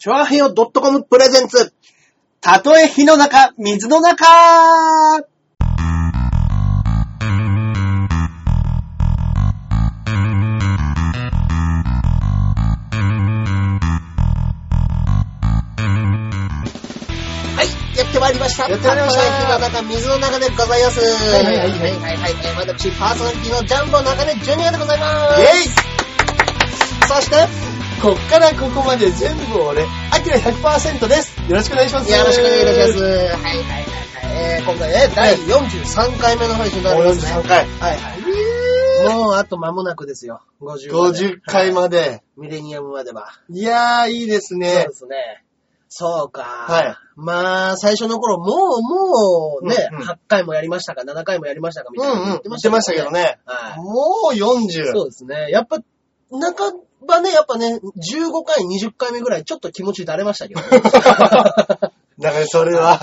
チョアヘヨ .com プレゼンツ、たとえ火の中水の中。はい、やってまいりました。たとえ火の中水の中でございます。はい、私パーソナリティのジャンボ中根ジュニアでございます。イエイ。そしてこっからここまで全部俺、アキラ 100% です。よろしくお願いします。よろしくお願いします。はい。今回ね、第43回目の配信になりますね。43回。はい。もうあと間もなくですよ。50回まで。はい、ミレニアムまでは。いやー、いいですね。そうですね。そうか。はい。まあ、最初の頃、もうね、うんうん、8回もやりましたか、7回もやりましたか、みたいな言ってましたけどね。ましたけどね。はい。もう40。そうですね。やっぱ、やっぱね、15回、20回目ぐらい、ちょっと気持ちだれましたけど、ね。だからそれは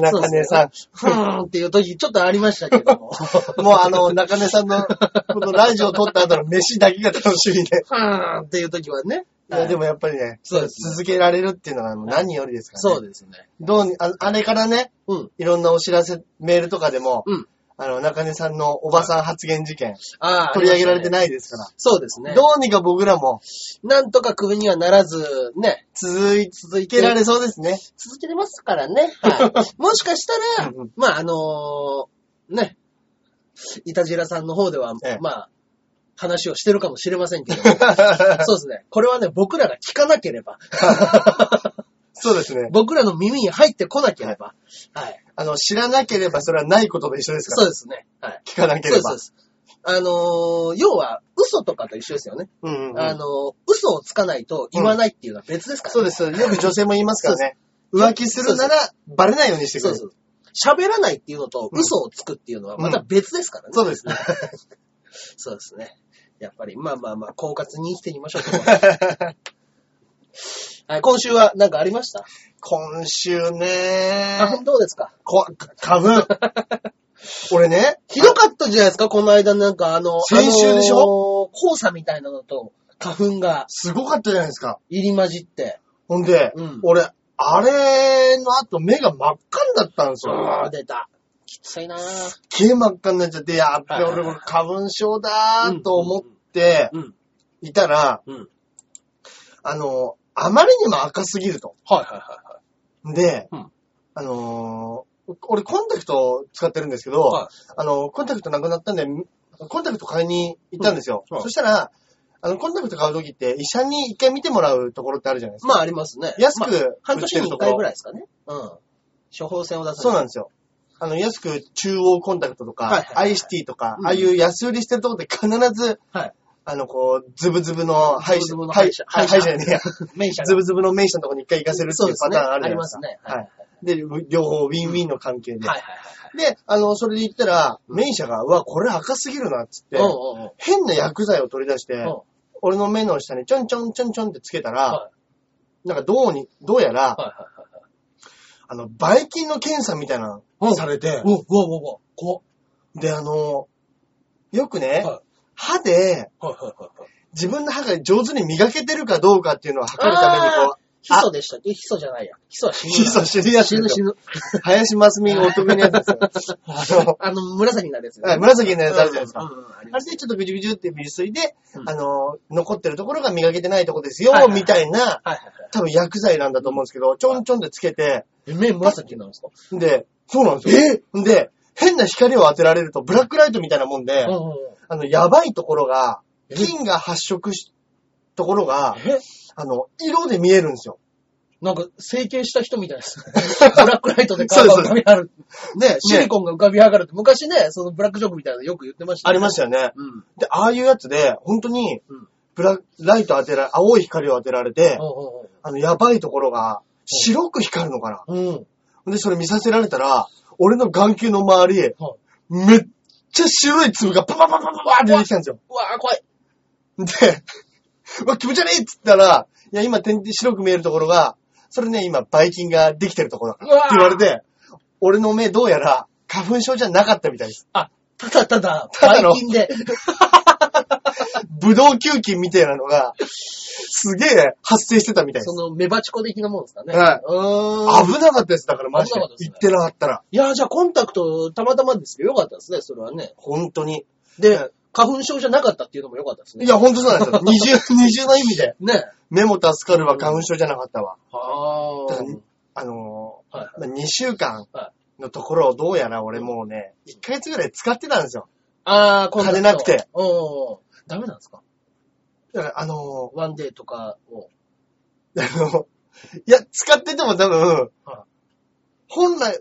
中根さん。ふーんっていう時、ちょっとありましたけども。もう中根さんの、このラジオ撮った後の飯だけが楽しみで。ふーんっていう時はね。でもやっぱりね、そうですね、続けられるっていうのは何よりですからね。そうですね。あれからね、うん、いろんなお知らせ、メールとかでも、うん、中根さんのおばさん発言事件、取り上げられてないですから。そうですね。どうにか僕らも、なんとか首にはならず、ね、続けられそうですね。続けてますからね。はい。もしかしたら、まあ、ね、イタジラさんの方では、まあ、話をしてるかもしれませんけど、そうですね。これはね、僕らが聞かなければ。そうですね。僕らの耳に入ってこなければ。はい。知らなければそれはないことと一緒ですから。そうですね。はい。聞かなければ。そうです。要は、嘘とかと一緒ですよね。うん、うん。嘘をつかないと言わないっていうのは別ですから、ね、うん。そうです。よく女性も言いますからね。浮気するなら、バレないようにしてくれる。そうです。喋らないっていうのと、嘘をつくっていうのはまた別ですからね。うん、そうですね。そうですね。やっぱり、まあ、狡猾に生きてみましょうと思います。はい、今週は何かありました？今週ね。どうですか？花粉。俺ね、ひどかったじゃないですか、この間なんか先週でしょ？黄砂みたいなのと花粉が。すごかったじゃないですか。入り混じって。ほんで、うん、俺、あれの後目が真っ赤になったんですよ。ああ、出た。きついなぁ。すっげえ真っ赤になっちゃって、やっぱり俺も花粉症だーと思って、いたら、あまりにも赤すぎると。はい。で、うん、俺コンタクト使ってるんですけど、はい、コンタクトなくなったんで、コンタクト買いに行ったんですよ。うん、そしたら、コンタクト買うときって医者に一回見てもらうところってあるじゃないですか。まあありますね。安く売ってるところ。半年に一回ぐらいですかね。うん。処方箋を出さない。そうなんですよ。安く中央コンタクトとか、アイシティとか、ああいう安売りしてるところって必ず、はい。ズブズブのズブズブの名車のとこに一回行かせるっていうパターンあるじゃないですか。ね、ありますね。はい。で、両方ウィンウィンの関係で。で、それで言ったら、名車が、うわ、これ赤すぎるな、つって、変な薬剤を取り出して、俺の目の下にちょんちょんちょんちょんってつけたら、なんかどうやら、ばい菌の検査みたいなのされて、で、よくね、歯で、自分の歯が上手に磨けてるかどうかっていうのを測るためにこう。ヒソでしたっけ？ヒソじゃないや。ヒソは死ぬ。ヒソ死ぬやつ。死ぬ。林真澄のお得意なやつですよ。紫になるやつ、ね。はい、紫になるやつあるじゃないですか。あれでちょっとぐじゅぐじゅって水水で、残ってるところが磨けてないとこですよ、みたいな、多分薬剤なんだと思うんですけど、ちょんちょんでつけて。目紫なんですか？で、そうなんですよ。で、変な光を当てられると、ブラックライトみたいなもんで、やばいところが、菌が発色し、ところが、色で見えるんですよ。なんか、整形した人みたいですね。ブラックライトで顔が浮かび上がる。ね、シリコンが浮かび上がるって、昔ね、そのブラックジョークみたいなのよく言ってましたね。ありましたよね。うん、で、ああいうやつで、本当に、ブラックライト青い光を当てられて、やばいところが、白く光るのかな。で、それ見させられたら、俺の眼球の周り、めっちゃ白い粒がパパパパパー出てきたんですよ。うわー、怖い。で、うわ、気持ち悪いっつったら、いや、今、白く見えるところが、それね、今、ばい菌ができてるところだからって言われて、俺の目、どうやら、花粉症じゃなかったみたいです。あ、ただばい菌で。ブドウ球菌みたいなのが、すげえ発生してたみたいです。そのメバチコ的なもんですかね。はい。危なかったです。だからマジで。行ってなかったら。いや、じゃあコンタクトたまたまですけどよかったですね、それはね。本当に。で、花粉症じゃなかったっていうのもよかったですね。いや、本当そうなんですよ。二重の意味で。ね。目も助かるわ、花粉症じゃなかったわ。うん、はいはい、2週間のところをどうやら俺もうね、1ヶ月ぐらい使ってたんですよ。ああ、こんな金なくて。ダメなんですか？だからワンデーとかを。いや、使ってても多分、本来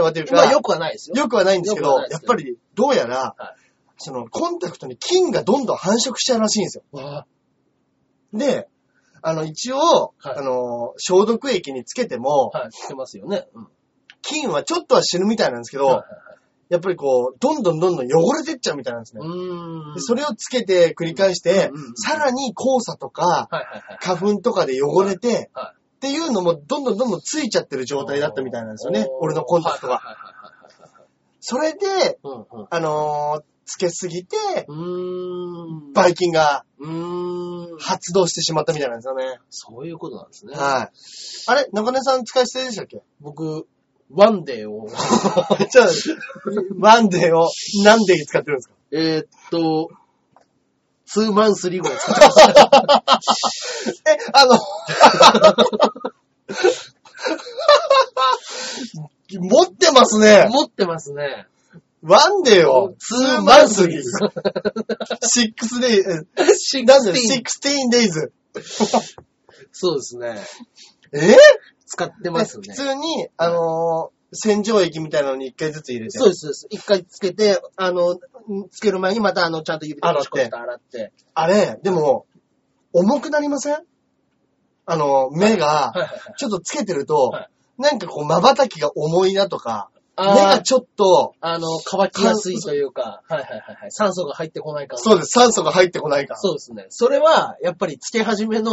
はというか、まあ、よくはないですよ。よくはないんですけど、やっぱりどうやら、そのコンタクトに菌がどんどん繁殖しちゃうらしいんですよ。で、一応、消毒液につけても、つけますよね。うん、菌はちょっとは死ぬみたいなんですけど、やっぱりこう、どんどん汚れてっちゃうみたいなんですね。でそれをつけて繰り返して、さらに黄砂とか、花粉とかで汚れて、っていうのもどんどんついちゃってる状態だったみたいなんですよね。俺のコンタクトが。それで、つけすぎて、ばい菌が発動してしまったみたいなんですよね。そういうことなんですね。はい。あれ中根さん使い捨てでしたっけ？僕、ワンデーを。ワンデーを何デー使ってるんですか？2マンスリー号使ってます。持ってますね。持ってますね。ワンデーを2マンスリー。6デイズ。16デイズ。そうですね。使ってますね。普通に、洗浄液みたいなのに一回ずつ入れて。そうです、そうです。一回つけて、つける前にまた、ちゃんと指でしこっと洗って。あれ、でも、重くなりません？目が、ちょっとつけてると、なんかこう、瞬きが重いなとか、目がちょっと、乾きやすいというか、酸素が入ってこないから。そうです、酸素が入ってこないから。そうですね。それは、やっぱりつけ始めの、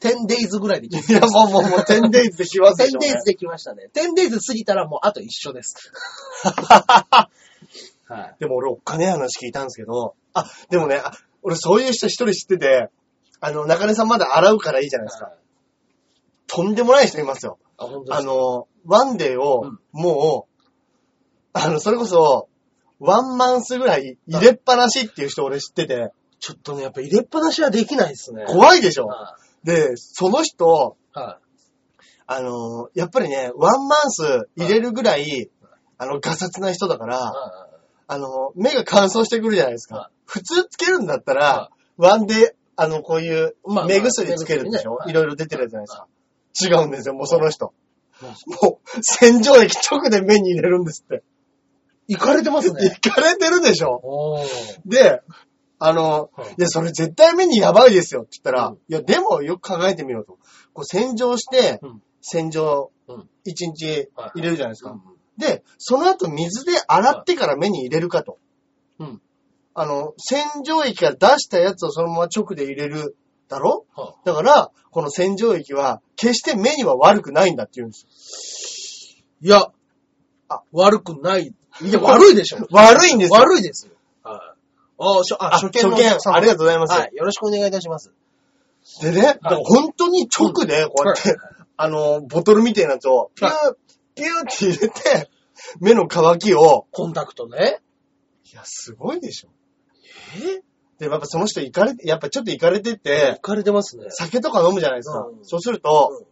10 days ぐらいで来ました。いや、もう10 days で来ましたね。10 days で来ましたね。10 days 過ぎたらもうあと一緒です。はい。でも俺お金話聞いたんですけど、あ、でもね、俺そういう人一人知ってて、中根さんまだ洗うからいいじゃないですか。はい、とんでもない人いますよ。あ、本当ですか？ワンデーを、もう、それこそ、ワンマンスぐらい入れっぱなしっていう人俺知ってて、ちょっとね、やっぱ入れっぱなしはできないですね。怖いでしょ。はい、で、その人、やっぱりね、ワンマンス入れるぐらい、ガサツな人だから、目が乾燥してくるじゃないですか。普通つけるんだったら、ワンデー、こういう、目薬つけるでしょ、いろいろ出てるじゃないですか。違うんですよ、もうその人。もう、洗浄液直で目に入れるんですって。いかれてますね。いかれてるでしょ。で、いや、それ絶対目にやばいですよって言ったら、いや、でもよく考えてみろと。こう、洗浄して、洗浄、1日入れるじゃないですか。で、その後水で洗ってから目に入れるかと。洗浄液から出したやつをそのまま直で入れるだろ？だから、この洗浄液は、決して目には悪くないんだって言うんですよ。いや、悪くない。いや、悪いでしょ。悪いんですよ。悪いですよ。初見、ありがとうございます。はい、よろしくお願いいたします。でね、だから本当に直で、こうやって、ボトルみたいなやつを、ピューって入れて、目の乾きを。コンタクトね。いや、すごいでしょ。で、やっぱその人、ちょっとイカれてて、イカれてますね。酒とか飲むじゃないですか。そうすると、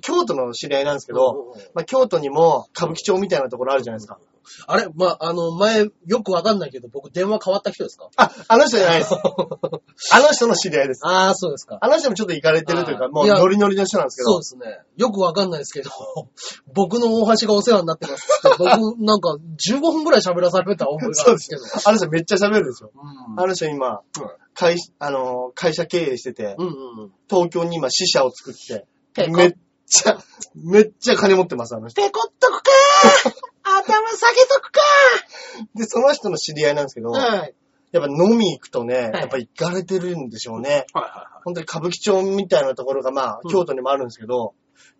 京都の知り合いなんですけど、まあ、京都にも歌舞伎町みたいなところあるじゃないですか。あれ、まあ、前、よくわかんないけど、僕、電話変わった人ですか？あの人じゃないです。あの人の知り合いです。ああ、そうですか。あの人もちょっとイカれてるというか、もうノリノリの人なんですけど。そうですね。よくわかんないですけど、僕の大橋がお世話になってますって、僕、なんか、15分ぐらい喋らされた思いがあるんですけど。そうです。あの人めっちゃ喋るでしょ。あの人今、会社経営してて、東京に今支社を作って、めっちゃ金持ってます、あの人。ペコっとくかー頭下げとくかーで、その人の知り合いなんですけど、やっぱ飲み行くとね、やっぱ行かれてるんでしょうね。本当に歌舞伎町みたいなところが、まあ、京都にもあるんですけど、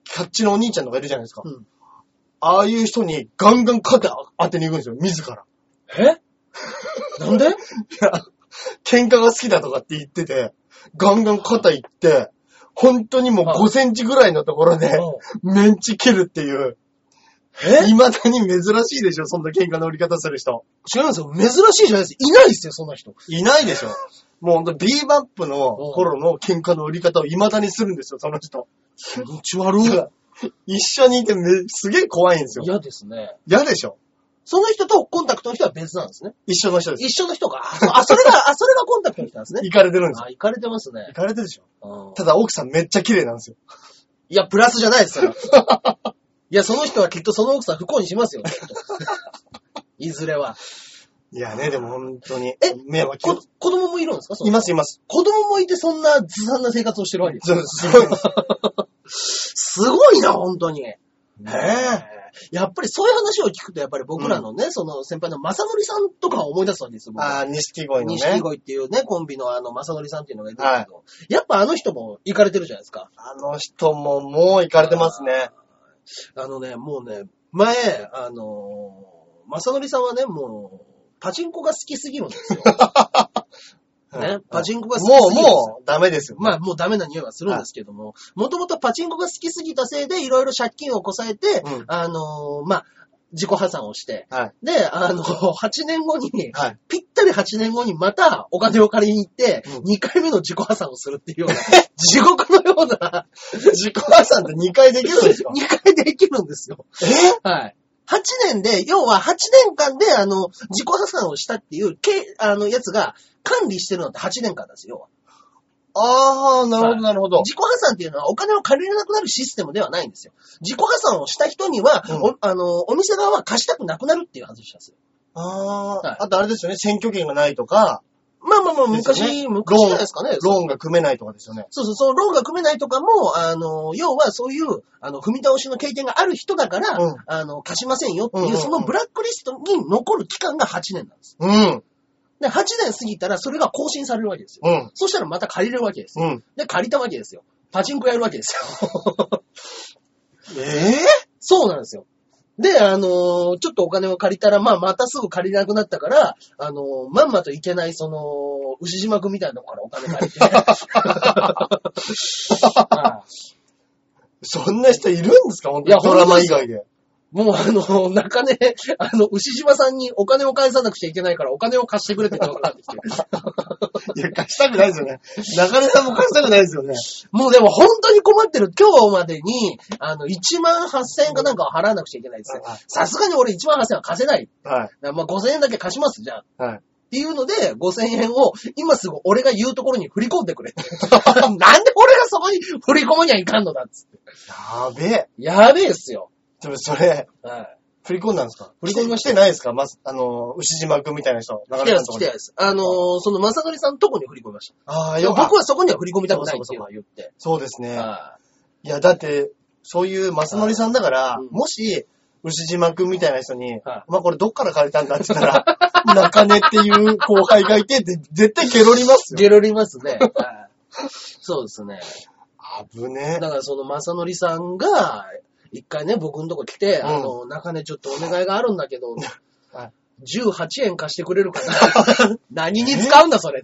キャッチのお兄ちゃんとかいるじゃないですか。ああいう人にガンガン肩当てに行くんですよ、自ら。えなんで？いや、喧嘩が好きだとかって言ってて、ガンガン肩行って、本当にもう5センチぐらいのところで、メンチ切るっていう。未だに珍しいでしょ、そんな喧嘩の売り方する人。違うんですよ。珍しいじゃないです。いないですよ、そんな人。いないでしょ。もうほんとビーバップの頃の喧嘩の売り方を未だにするんですよ、その人。気持ち悪い。一緒にいてすげえ怖いんですよ。嫌ですね。嫌でしょ。その人とコンタクトの人は別なんですね。一緒の人です。一緒の人か。それがコンタクトの人なんですね。イカれてるんですよ。あ、イカれてますね。イカれてるでしょ。ただ奥さんめっちゃ綺麗なんですよ。いや、プラスじゃないですから。いや、その人はきっとその奥さん不幸にしますよ、ね。いずれは。いやね、でも本当に。迷惑。子供もいるんですか？います、います。子供もいてそんなずさんな生活をしてるわけです。すごいです。すごいな、本当に。ねえ。やっぱりそういう話を聞くと、やっぱり僕らのね、その先輩の正則さんとかを思い出すわけですよ。ああ、錦鯉のね。錦鯉っていうね、コンビの正則さんっていうのがいるんだけど、はい、やっぱあの人もイカれてるじゃないですか。あの人ももうイカれてますね。もうね、前、正則さんはね、もう、パチンコが好きすぎるんですよ。ね、パチンコが好きすぎる。もうダメですよ、ね。まあもうダメな匂いはするんですけども、もともとパチンコが好きすぎたせいでいろいろ借金をこさえて、まあ自己破産をして、はい、で、8年後に、はい、ぴったり8年後にまたお金を借りに行って、2回目の自己破産をするっていうような、地獄のような、自己破産って2回できるんですよ。2回できるんですよ。はい。8年で、要は8年間で、自己破産をしたっていう、やつが管理してるのって8年間ですよ。ああ、なるほど、なるほど。自己破産っていうのはお金を借りれなくなるシステムではないんですよ。自己破産をした人には、お店側は貸したくなくなるっていう話をしたんですよ。ああ、はい、あとあれですよね、選挙権がないとか。まあまあまあ、昔じゃないですかね。ローンが組めないとかですよね。そうそう、そのローンが組めないとかも、要はそういう、踏み倒しの経験がある人だから、貸しませんよっていう、そのブラックリストに残る期間が8年なんです。うん。で、8年過ぎたらそれが更新されるわけですよ。うん。そしたらまた借りれるわけですよ。うん。で、借りたわけですよ。パチンコやるわけですよ。そうなんですよ。で、ちょっとお金を借りたら、まあ、またすぐ借りなくなったから、まんまといけない、その、牛島君みたいなとこからお金借りて。そんな人いるんですか？本当にドラマ以外で。もう中根、牛島さんにお金を返さなくちゃいけないからお金を貸してくれって言われてきて。いや、貸したくないですよね。中根さんも貸したくないですよね。もうでも本当に困ってる。今日までに、18,000円かなんかを払わなくちゃいけないですね。さすがに俺18,000円は貸せない。はい。まあ、5,000円だけ貸します、じゃあ。はい。っていうので、5,000円を今すぐ俺が言うところに振り込んでくれって。なんで俺がそこに振り込むにはいかんのだっつって。やべえっすよ。でもそれ、振り込んだんですか？振り込みはしてないですか？牛島くんみたいな人。来てないです。その正則さんのとこに振り込みました。ああ、僕はそこには振り込みたくないっていうのは言って。そうですね。いや、だって、そういう正則さんだから、もし、牛島くんみたいな人に、まあこれどっから借りたんだって言ったら、中根っていう後輩がいて、絶対ゲロりますよ。ゲロりますね。そうですね。危ねえ。だからその正則さんが、一回ね、僕のとこ来て、中根ちょっとお願いがあるんだけど、18円貸してくれるかな。何に使うんだ、それ。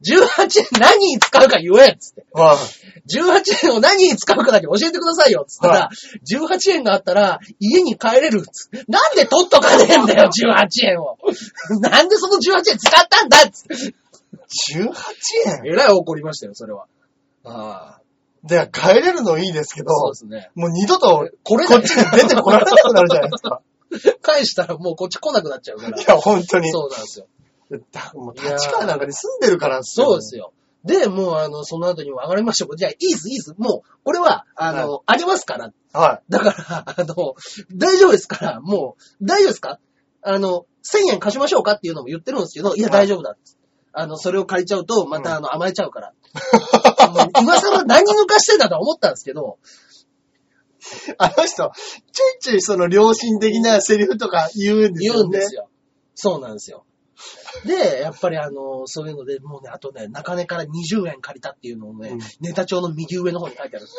18円何に使うか言えっつって。18円を何に使うかだけ教えてくださいよっつったら、18円があったら、家に帰れるっつって。なんで取っとかねえんだよ、18円を。なんでその18円使ったんだっつって。18円？えらい怒りましたよ、それは。で、帰れるのいいですけど、そうですね、もう二度とこっちに出てこられなくなるじゃないですか。返したらもうこっち来なくなっちゃうから。いや、本当に。そうなんですよ。もう立川なんかに住んでるから。そうですよ。で、もうその後にも上がりましょう。じゃあ、いいっす。もう、これは、あげますから。はい。だから、大丈夫ですから、もう、大丈夫ですか？1000円貸しましょうかっていうのも言ってるんですけど、いや、大丈夫だって。それを借りちゃうと、また甘えちゃうから。今更何抜かしてんだと思ったんですけど、あの人、ちょいちょいその良心的なセリフとか言うんですよね。言うんですよ。そうなんですよ。で、やっぱりそういうので、もうね、あとね、中根から20円借りたっていうのをね、ネタ帳の右上の方に書いてあるん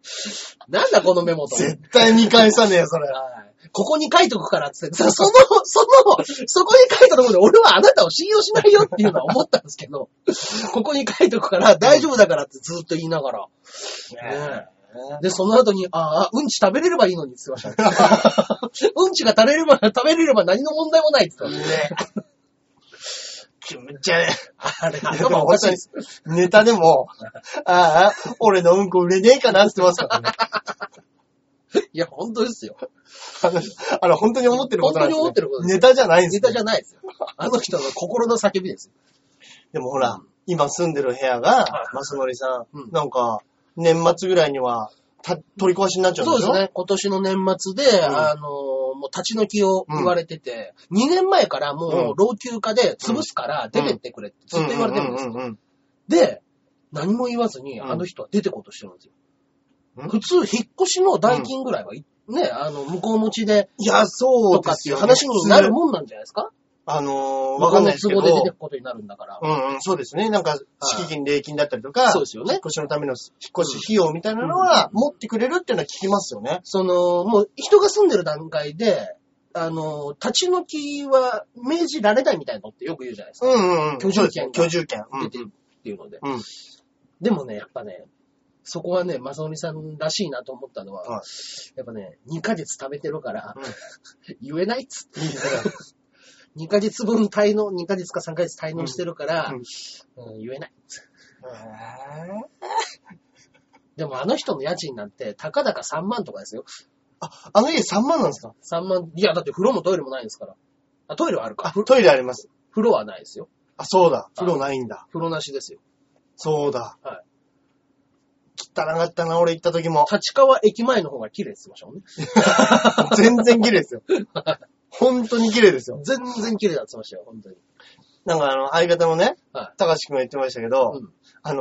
です。なんだこのメモと。絶対見返さねえよ、それ。ここに書いとくからってって、そこに書いたところで俺はあなたを信用しないよっていうのは思ったんですけど、ここに書いとくから大丈夫だからってずっと言いながら。ねえ。で、その後に、うんち食べれればいいのにって言ってました。うんちが食べれれば何の問題もないって言ってましたね。気持ち悪い。あれ、頭おかしいです。ネタでも、俺のうんこ売れねえかなって言ってますからね。いや、本当ですよ。あれ、本当に思ってることなんです、ね、本当に思ってることです、ね。ネタじゃないんです、ね。ネタじゃないですよ。あの人の心の叫びですよ。でもほら、今住んでる部屋が、マスノリさん、うん、なんか、年末ぐらいには、取り壊しになっちゃうんでしょ？そうですね。今年の年末で、うん、もう立ち退きを言われてて、うん、2年前からもう老朽化で潰すから出てってくれってずっと言われてるんですよ。で、何も言わずにあの人は出てこうとしてるんですよ。うん、普通、引っ越しの代金ぐらいは、うん、ね、向こう持ちで、いや、そうですよ、ね、とかっていう話になるもんなんじゃないですか？わかんないですけど。都合で出てくことになるんだから。うんうん、そうですね。なんか、敷金、礼金だったりとか、そうですよね。引っ越しのための引っ越し費用みたいなのは、持ってくれるっていうのは聞きますよね。もう、人が住んでる段階で、立ち退きは命じられないみたいなのってよく言うじゃないですか。うんうん。居住権。出てるっていうので。うん。でもね、やっぱね、そこはね、マサオニさんらしいなと思ったのは、やっぱね、2ヶ月貯めてるから、言えないっつって。2ヶ月分滞納、2ヶ月か3ヶ月滞納してるから、言えない。でもあの人の家賃なんて、たかだか3万とかですよ。あの家3万なんですか？ 3 万。いや、だって風呂もトイレもないんですから。あ、トイレはあるか。トイレあります。風呂はないですよ。あ、そうだ。風呂ないんだ。風呂なしですよ。そうだ。はい。汚かったな、俺行った時も。立川駅前の方が綺麗って言ってましたもんね。全然綺麗ですよ。本当に綺麗ですよ。全然綺麗だって言ってましたよ、本当に。なんか相方のね、たかしくんが言ってましたけど、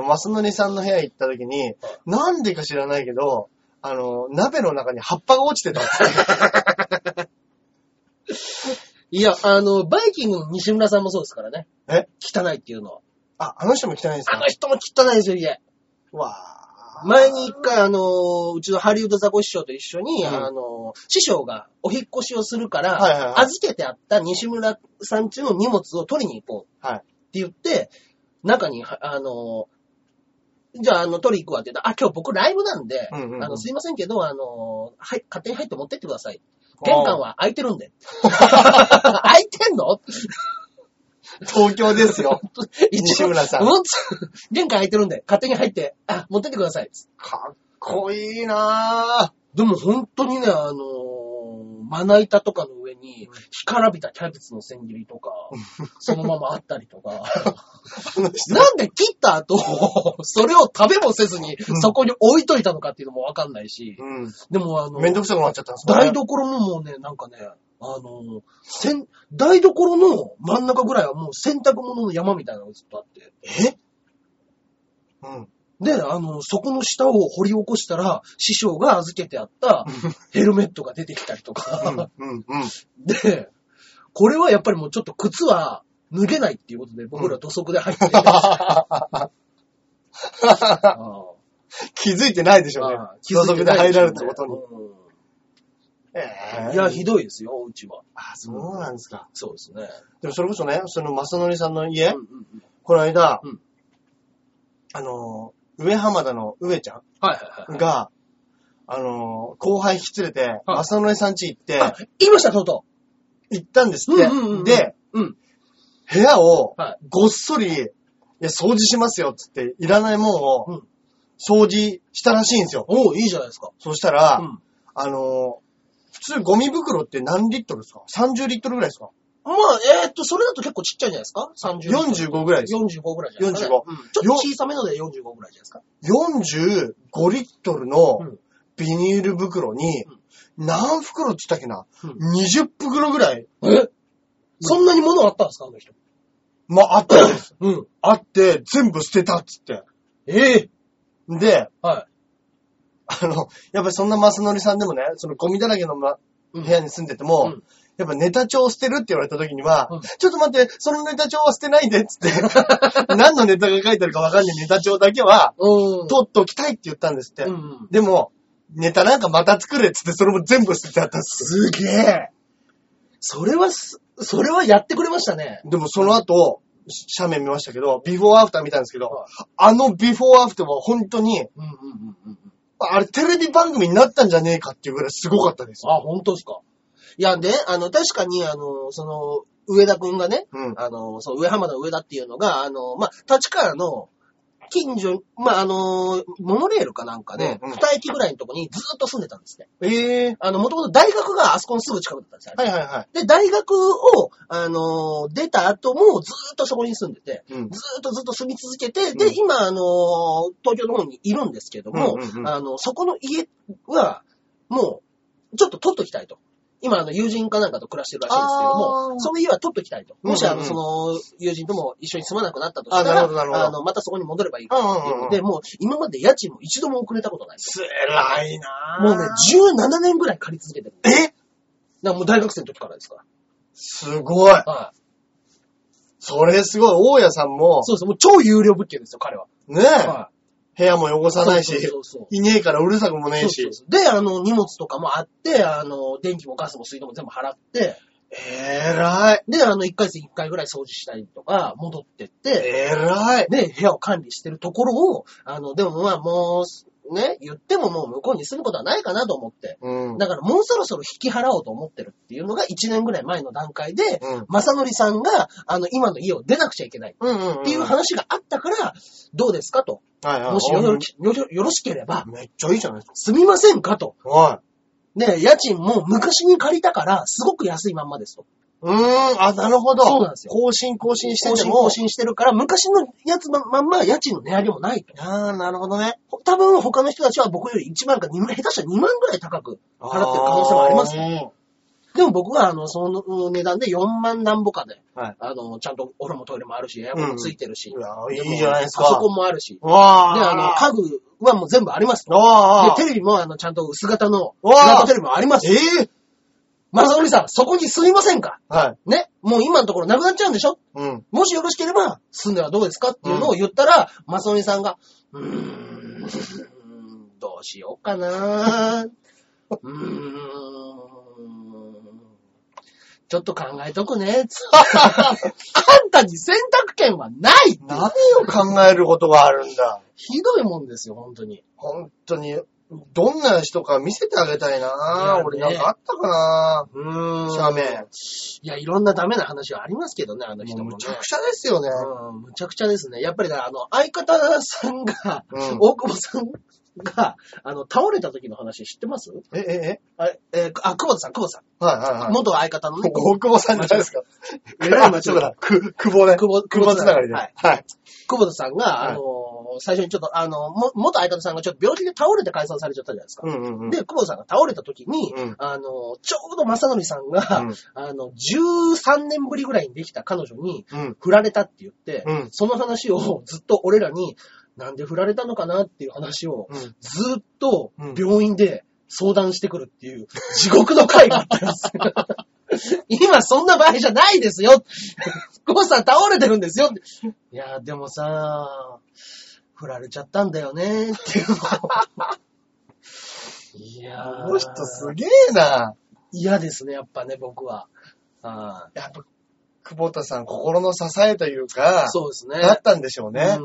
マスノリさんの部屋行った時に、なんでか知らないけど、鍋の中に葉っぱが落ちてたって。いや、バイキングの西村さんもそうですからね。え？汚いっていうのは。あの人も汚いですか？あの人も汚いですよ、家。わー。前に一回、うちのハリウッドザコシショウと一緒に、師匠がお引っ越しをするから、預けてあった西村さんちの荷物を取りに行こう。って言って、中に、じゃあ、取り行くわって言ったら、今日僕ライブなんで、すいませんけど、はい、勝手に入って持ってってください。玄関は開いてるんで。開いてんの？東京ですよ。西村さん。玄関開いてるんで、勝手に入って、持ってってください。かっこいいなぁ。でも本当にね、まな板とかの上に、干からびたキャベツの千切りとか、そのままあったりとか。なんで切った後、それを食べもせずに、そこに置いといたのかっていうのもわかんないし。うん、でもめんどくさくなっちゃったんですね。台所ももうね、なんかね、台所の真ん中ぐらいはもう洗濯物の山みたいなのがずっとあって。え？うん。で、そこの下を掘り起こしたら、師匠が預けてあったヘルメットが出てきたりとか。で、これはやっぱりもうちょっと靴は脱げないっていうことで、僕ら土足で入って。気づいてないでしょうね。土足で入られるってことに。いや、ひどいですよ、お家は。あ、そうなんですか。そうですね。でもそれこそね、その、マサノリさんの家、この間、上浜田の上ちゃんが、後輩引き連れて、マサノリさん家行って、言いました、とうとう。行ったんですって。で、部屋を、ごっそり、いや、掃除しますよ、っつって、いらないもんを、掃除したらしいんですよ。おう、いいじゃないですか。そしたら、普通ゴミ袋って何リットルですか？ 30 リットルぐらいですか？まあ、それだと結構ちっちゃいんじゃないですか？ 30。45ぐらいです。45ぐらいじゃないですか、ね。45、うん。ちょっと小さめので45ぐらいじゃないですか？ 45 リットルのビニール袋に、何袋って言ったっけな、20袋ぐらい。そんなに物あったんですか、あの人。まあ、あったんです。あって、全部捨てたっつって。で、やっぱりそんなマスノリさんでもね、そのゴミだらけの、部屋に住んでても、やっぱネタ帳を捨てるって言われた時には、ちょっと待って、そのネタ帳は捨てないでっつって、何のネタが書いてあるかわかんないネタ帳だけは、取っときたいって言ったんですって。でも、ネタなんかまた作れっつってそれも全部捨てちゃったっす。すげえ。それはやってくれましたね。でもその後、斜面見ましたけど、ビフォーアフター見たんですけど、はい、あのビフォーアフターは本当に、うんうんうんうん、あれテレビ番組になったんじゃねえかっていうぐらいすごかったですよ。あ、本当ですか。いや、で、確かに、その、上田くんがね、うん、そう、上浜の上田っていうのが、まあ、立川の、近所、まあ、モノレールかなんかで、ね、二、うんうん、駅ぐらいのとこにずっと住んでたんですね。もともと大学があそこのすぐ近くだったんですよ。はいはいはい。で、大学を、出た後もずっとそこに住んでて、うん、ずっと住み続けて、で、今、東京の方にいるんですけども、うんうんうん、そこの家は、もう、ちょっと取っときたいと。今、友人かなんかと暮らしてるらしいんですけども、その家は取っときたいと。もし、その、友人とも一緒に住まなくなったとしたら、またそこに戻ればいいからっていうので、もう、今まで家賃も一度も遅れたことない。すらいなぁ。もうね、17年ぐらい借り続けてる。え？だからもう大学生の時からですから。すごい。はい。それすごい。大家さんも。そうです。もう超優良物件ですよ、彼は。ねえ。はい、部屋も汚さないし、いねえからうるさくもねえし。そうそうそうで、荷物とかもあって、電気もガスも水道も全部払って。えらい。で、1回戦1回ぐらい掃除したりとか、戻ってって。えらい。で、部屋を管理してるところを、でもまあもう、ね、言ってももう向こうに住むことはないかなと思って。うん、だからもうそろそろ引き払おうと思ってるっていうのが1年ぐらい前の段階で、うん、正則さんが、今の家を出なくちゃいけないっていう話があったから、どうですかと。はいはい、もしよろしければ、めっちゃいいじゃないですか。すみませんかと。はい。で、家賃も昔に借りたから、すごく安いまんまですと。あ、なるほど。そうなんですよ。更新してても。更新してるから、昔のやつまんま家賃の値上げもないと。ああ、なるほどね。多分他の人たちは僕より1万か2万、下手したら2万ぐらい高く払ってる可能性もありますよ。でも僕は、その値段で4万なんぼかで、はい、ちゃんとお風呂もトイレもあるし、エアコンもついてるし、うん、いいじゃないですか。パソコンもあるし、で、家具はもう全部ありますと。で、テレビも、ちゃんと薄型の、ライトテレビもあります。正則さん、そこに住みませんか？はい。ね。もう今のところなくなっちゃうんでしょ？うん。もしよろしければ、住んではどうですかっていうのを言ったら、正則さんが、どうしようかなちょっと考えとくね。あんたに選択権はない。何を考えることがあるんだ。ひどいもんですよ、本当に。本当に。どんな人か見せてあげたいなぁ、ね。俺なんかあったかなぁ。斜面。いや、いろんなダメな話はありますけどね、あの人も、ね。むちゃくちゃですよね。むちゃくちゃですね。やっぱり相方さんが、大久保さんが、倒れた時の話知ってます？久保田さん、久保田さん。はいはいはい。元相方のね。大久保さんじゃないですか。えらい間違えた。久保つながりで。はい。はい。久保田さんが、はい、最初にちょっと、元相方さんがちょっと病気で倒れて解散されちゃったじゃないですか。うんうんうん、で、久保さんが倒れた時に、うん、ちょうど正則さんが、うん、13年ぶりぐらいにできた彼女に、振られたって言って、うん、その話をずっと俺らに、なんで振られたのかなっていう話を、ずっと病院で相談してくるっていう地獄の会があったんです。今そんな場合じゃないですよ。久保さん倒れてるんですよ。いや、でもさ、振られちゃったんだよねっていうのを。いやー。この人すげえな。嫌ですね、やっぱね、僕は。あ、やっぱ、久保田さん心の支えというか、そうですね。だったんでしょうね。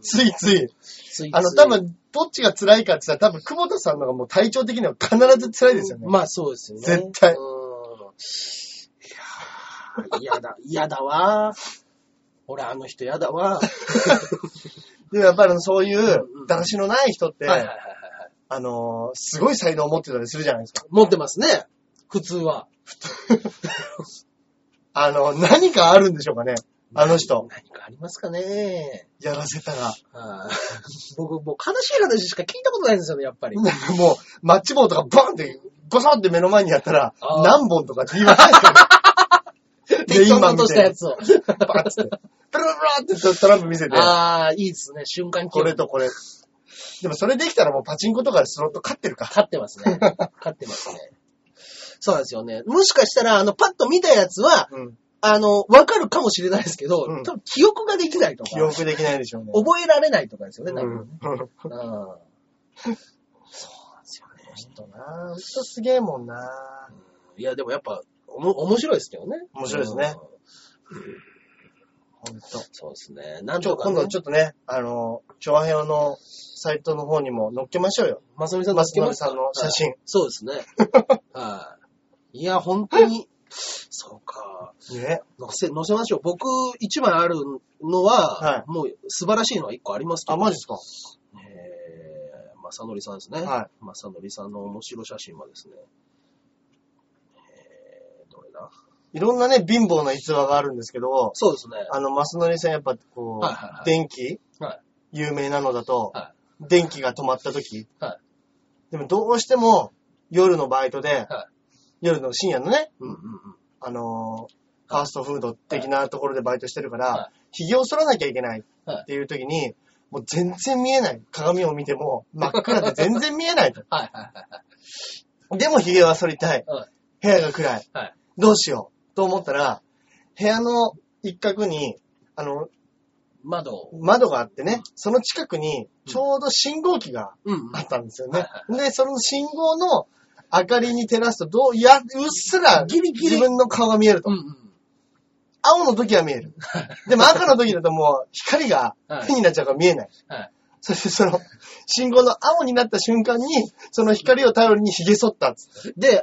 ついつい。多分、どっちが辛いかって言ったら、多分、久保田さんのがもう体調的には必ず辛いですよね。まあ、そうですよね。絶対。いやー、嫌だわー。俺、あの人嫌だわー。でもやっぱり、そういう、だらしのない人って、すごい才能を持ってたりするじゃないですか。持ってますね。普通は。何かあるんでしょうかね。あの人。何かありますかね。やらせたら。僕、もう悲しい話しか聞いたことないんですよね、やっぱり。もう、マッチ棒とかバンって、ゴソンって目の前にやったら、何本とかって言わないですよね。適当に落としたやつを。バンって、ブルブルブルってトランプ見せて。ああ、いいですね、瞬間これとこれ。でもそれできたらもうパチンコとかでスロット勝ってるか。勝ってますね。そうなんですよね。もしかしたら、パッと見たやつは、わかるかもしれないですけど、多分記憶ができないとか。記憶できないでしょうね。覚えられないとかですよね、多分ね。そうなんですよね。人な。人すげえもんな。いや、でもやっぱ、面白いですけどね。面白いですね。本当。そうですね。なんとか、ね。今度ちょっとね、調和平和のサイトの方にも載っけましょうよ。まさみさんの写真。そうですね。はい。いや、本当に。そうか。ね。載せましょう。僕、一枚あるのは、はい、もう素晴らしいのは一個ありますけど、ね。あ、マジですか。まさのりさんですね。はい。まさのりさんの面白写真はですね、どれだ？いろんなね、貧乏な逸話があるんですけど、そうですね。まさのりさんやっぱこう、はいはいはい、電気、はい、有名なのだと、はい、電気が止まった時、はい、でもどうしても夜のバイトで、はい、夜の深夜のね、うんうんうん、ファーストフード的なところでバイトしてるから、はい、髭を剃らなきゃいけないっていう時に、はい、もう全然見えない。鏡を見ても真っ暗で全然見えないと。はいはいはい。でも髭は剃りたい。はい、部屋が暗い、はい。どうしようと思ったら、部屋の一角に、窓があってね、その近くにちょうど信号機があったんですよね。うんうん、で、その信号の明かりに照らすと、うっすらギリギリ自分の顔が見えると。うんうん、青の時は見える。でも赤の時だともう光が手になっちゃうから見えない。はいはい、そしてその信号の青になった瞬間に、その光を頼りに髭剃ったっつって。で、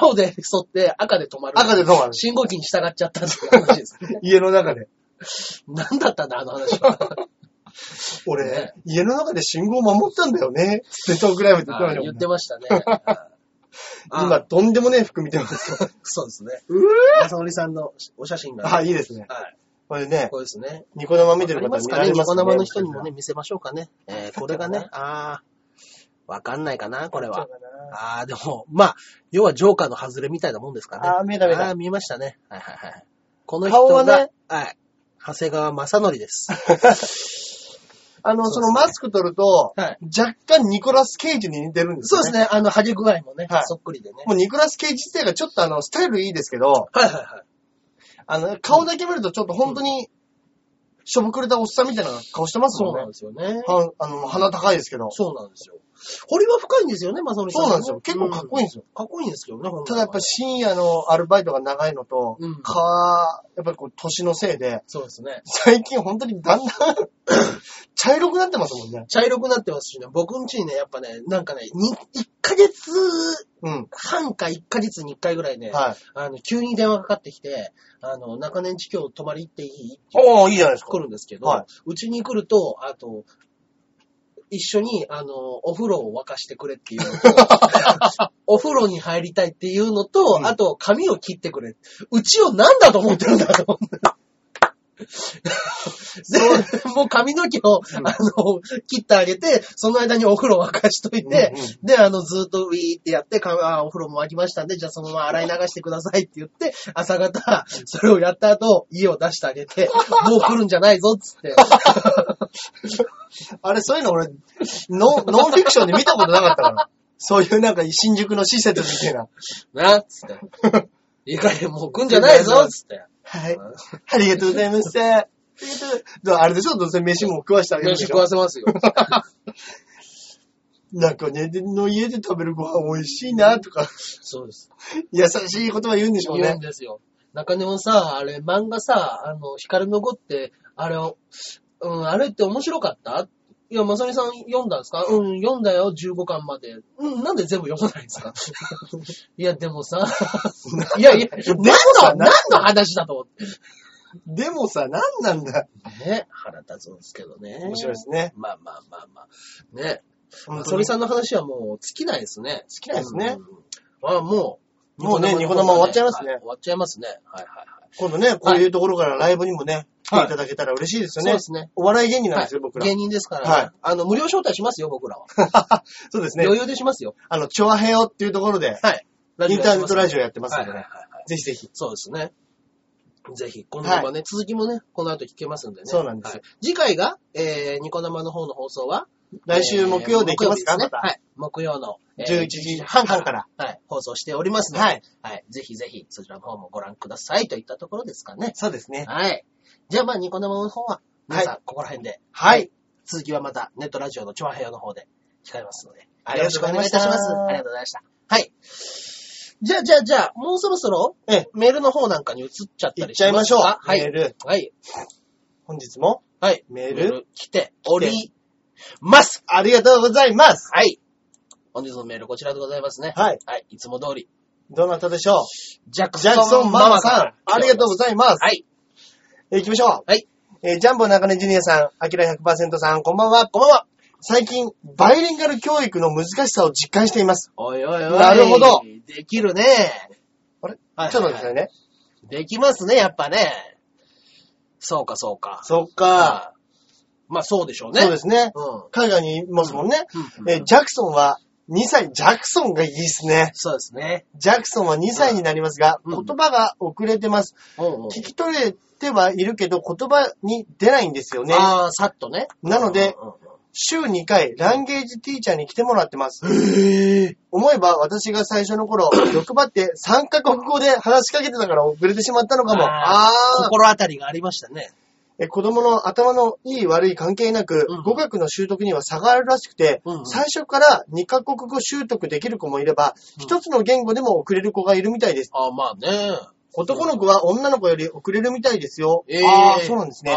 青で剃って赤で止まる。赤で止まる。信号機に従っちゃったっていう話です。家の中で。何だったんだ、あの話は。俺、ね、家の中で信号を守ったんだよね。ってトークライブで言ってましたね。今、とんでもねえ服見てますよ。そうですね。まさのりさんのお写真が、ね。あ、いいですね。はい。これね、これですね、ニコ生見てる方見られますかね。ニコ生の人にもね、見せましょうかね。これがね、わかんないかな、これは。でも、まあ、要はジョーカーの外れみたいなもんですかね。見えた。見えましたね。はいはいはい。この人が、ね、はい。長谷川まさのりです。そのマスク取ると、はい、若干ニコラス・ケイジに似てるんですよね。そうですね。ハゲ具合もね、はい、そっくりでね。もうニコラス・ケイジ自体がちょっとスタイルいいですけど、はいはいはい。顔だけ見るとちょっと本当に、しょぼくれたおっさんみたいな顔してますもんね。そうなんですよね。鼻高いですけど。そうなんですよ。彫りは深いんですよね、まさのりさん。そうなんですよ。結構かっこいいんですよ。かっこいいんですけどね、ただやっぱ深夜のアルバイトが長いのと、うん、やっぱりこう、年のせいで、そうですね。最近本当にだんだん、茶色くなってますもんね。茶色くなってますしね、僕ん家にね、やっぱね、なんかね、1ヶ月半か1ヶ月に1回ぐらいね、はい、急に電話かかってきて、中年家今日泊まり行っていい？おー、いいじゃないですか。来るんですけど、はい、うちに来ると、一緒に、お風呂を沸かしてくれっていうのと、お風呂に入りたいっていうのと、あと、髪を切ってくれ。うちをなんだと思ってるんだと思って。で、もう髪の毛を、切ってあげて、その間にお風呂を沸かしといて、うんうん、で、ずっとウィーってやって、お風呂も沸きましたんで、じゃあそのまま洗い流してくださいって言って、朝方、それをやった後、家を出してあげて、もう来るんじゃないぞ、つって。あれ、そういうの俺、ノンフィクションで見たことなかったから。そういうなんか、新宿の施設みたいな。な、つって。いかにもう来んじゃないぞ、つって。はい。ありがとうございました。あれでしょ、どうせ飯も食わしてあげるでしょ。飯食わせますよ。なんかね、の家で食べるご飯美味しいなとか。そうです。優しい言葉言うんでしょうね。言うんですよ。中根もさ、あれ漫画さ、光の碁って、あれを、あれって面白かった？いや、まさみさん読んだんですか？うん、読んだよ、15巻まで。うん、なんで全部読まないんですか？いや、でもさ、いや、何の話だと思って。でもさ、何なんだ。ね、腹立つんですけどね。面白いですね。まあ。ね。まさみさんの話はもう尽きないですね。尽きないですね。うん、もうね、ニコ生終わっちゃいますね。終わっちゃいますね。はいはいはい。今度ね、こういうところからライブにもね、来ていただけたら嬉しいですよね。そうですね。お笑い芸人なんですよ、僕ら。芸人ですから、ね。はい。無料招待しますよ、僕らは。そうですね。余裕でしますよ。調和平和っていうところで、はい。インターネットラジオやってますので、ね、はい。ぜひぜひ。そうですね。ぜひ、このままね、続きもね、この後聞けますんでね。そうなんです。はい、次回が、ニコ生の方の放送は、来週木曜でいきますかね。はい。木曜の、11時半から、はい、放送しておりますので、はい。はい。ぜひぜひ、そちらの方もご覧くださいといったところですかね。そうですね。はい。じゃあ、まあ、ニコ生の方は、皆さん、ここら辺で、はい。続きはまた、ネットラジオの調和平和の方で、控えますので、よろしくお願いいたします。ありがとうございました。はい。じゃあ、もうそろそろ、メールの方なんかに移っちゃったりしますか。いっちゃいましょう。はい。メール。はい。本日も、はい。メール来ております。ありがとうございます。はい。本日のメールこちらでございますね。はい。はい。いつも通り。どなたでしょう。ジャクソンママさん。ありがとうございます。はい。行きましょう。はい。ジャンボ中根ジュニアさん、アキラ 100% さん、こんばんは。こんばんは。最近、バイリンガル教育の難しさを実感しています。おいおいおい。なるほど。できるね。あれ、はいはいはい、ちょっと待ってくださいね。できますね、やっぱね。そうか。そっか。まあそうでしょうね。そうですね。うん、海外にいますもんね。うん、ジャクソンは2歳、ジャクソンがいいですね。そうですね。ジャクソンは2歳になりますが、うん、言葉が遅れてます。うん、聞き取れてはいるけど、言葉に出ないんですよね。ああ、さっとね。なので、うんうんうん、週2回、ランゲージティーチャーに来てもらってます。思えば、私が最初の頃、欲張って3カ国語で話しかけてたから遅れてしまったのかも。心当たりがありましたね。子供の頭のいい悪い関係なく、うん、語学の習得には差があるらしくて、うん、最初から2カ国語習得できる子もいれば、1つの言語でも遅れる子がいるみたいです。ああ、まあね。男の子は女の子より遅れるみたいですよ。ああ、そうなんですね。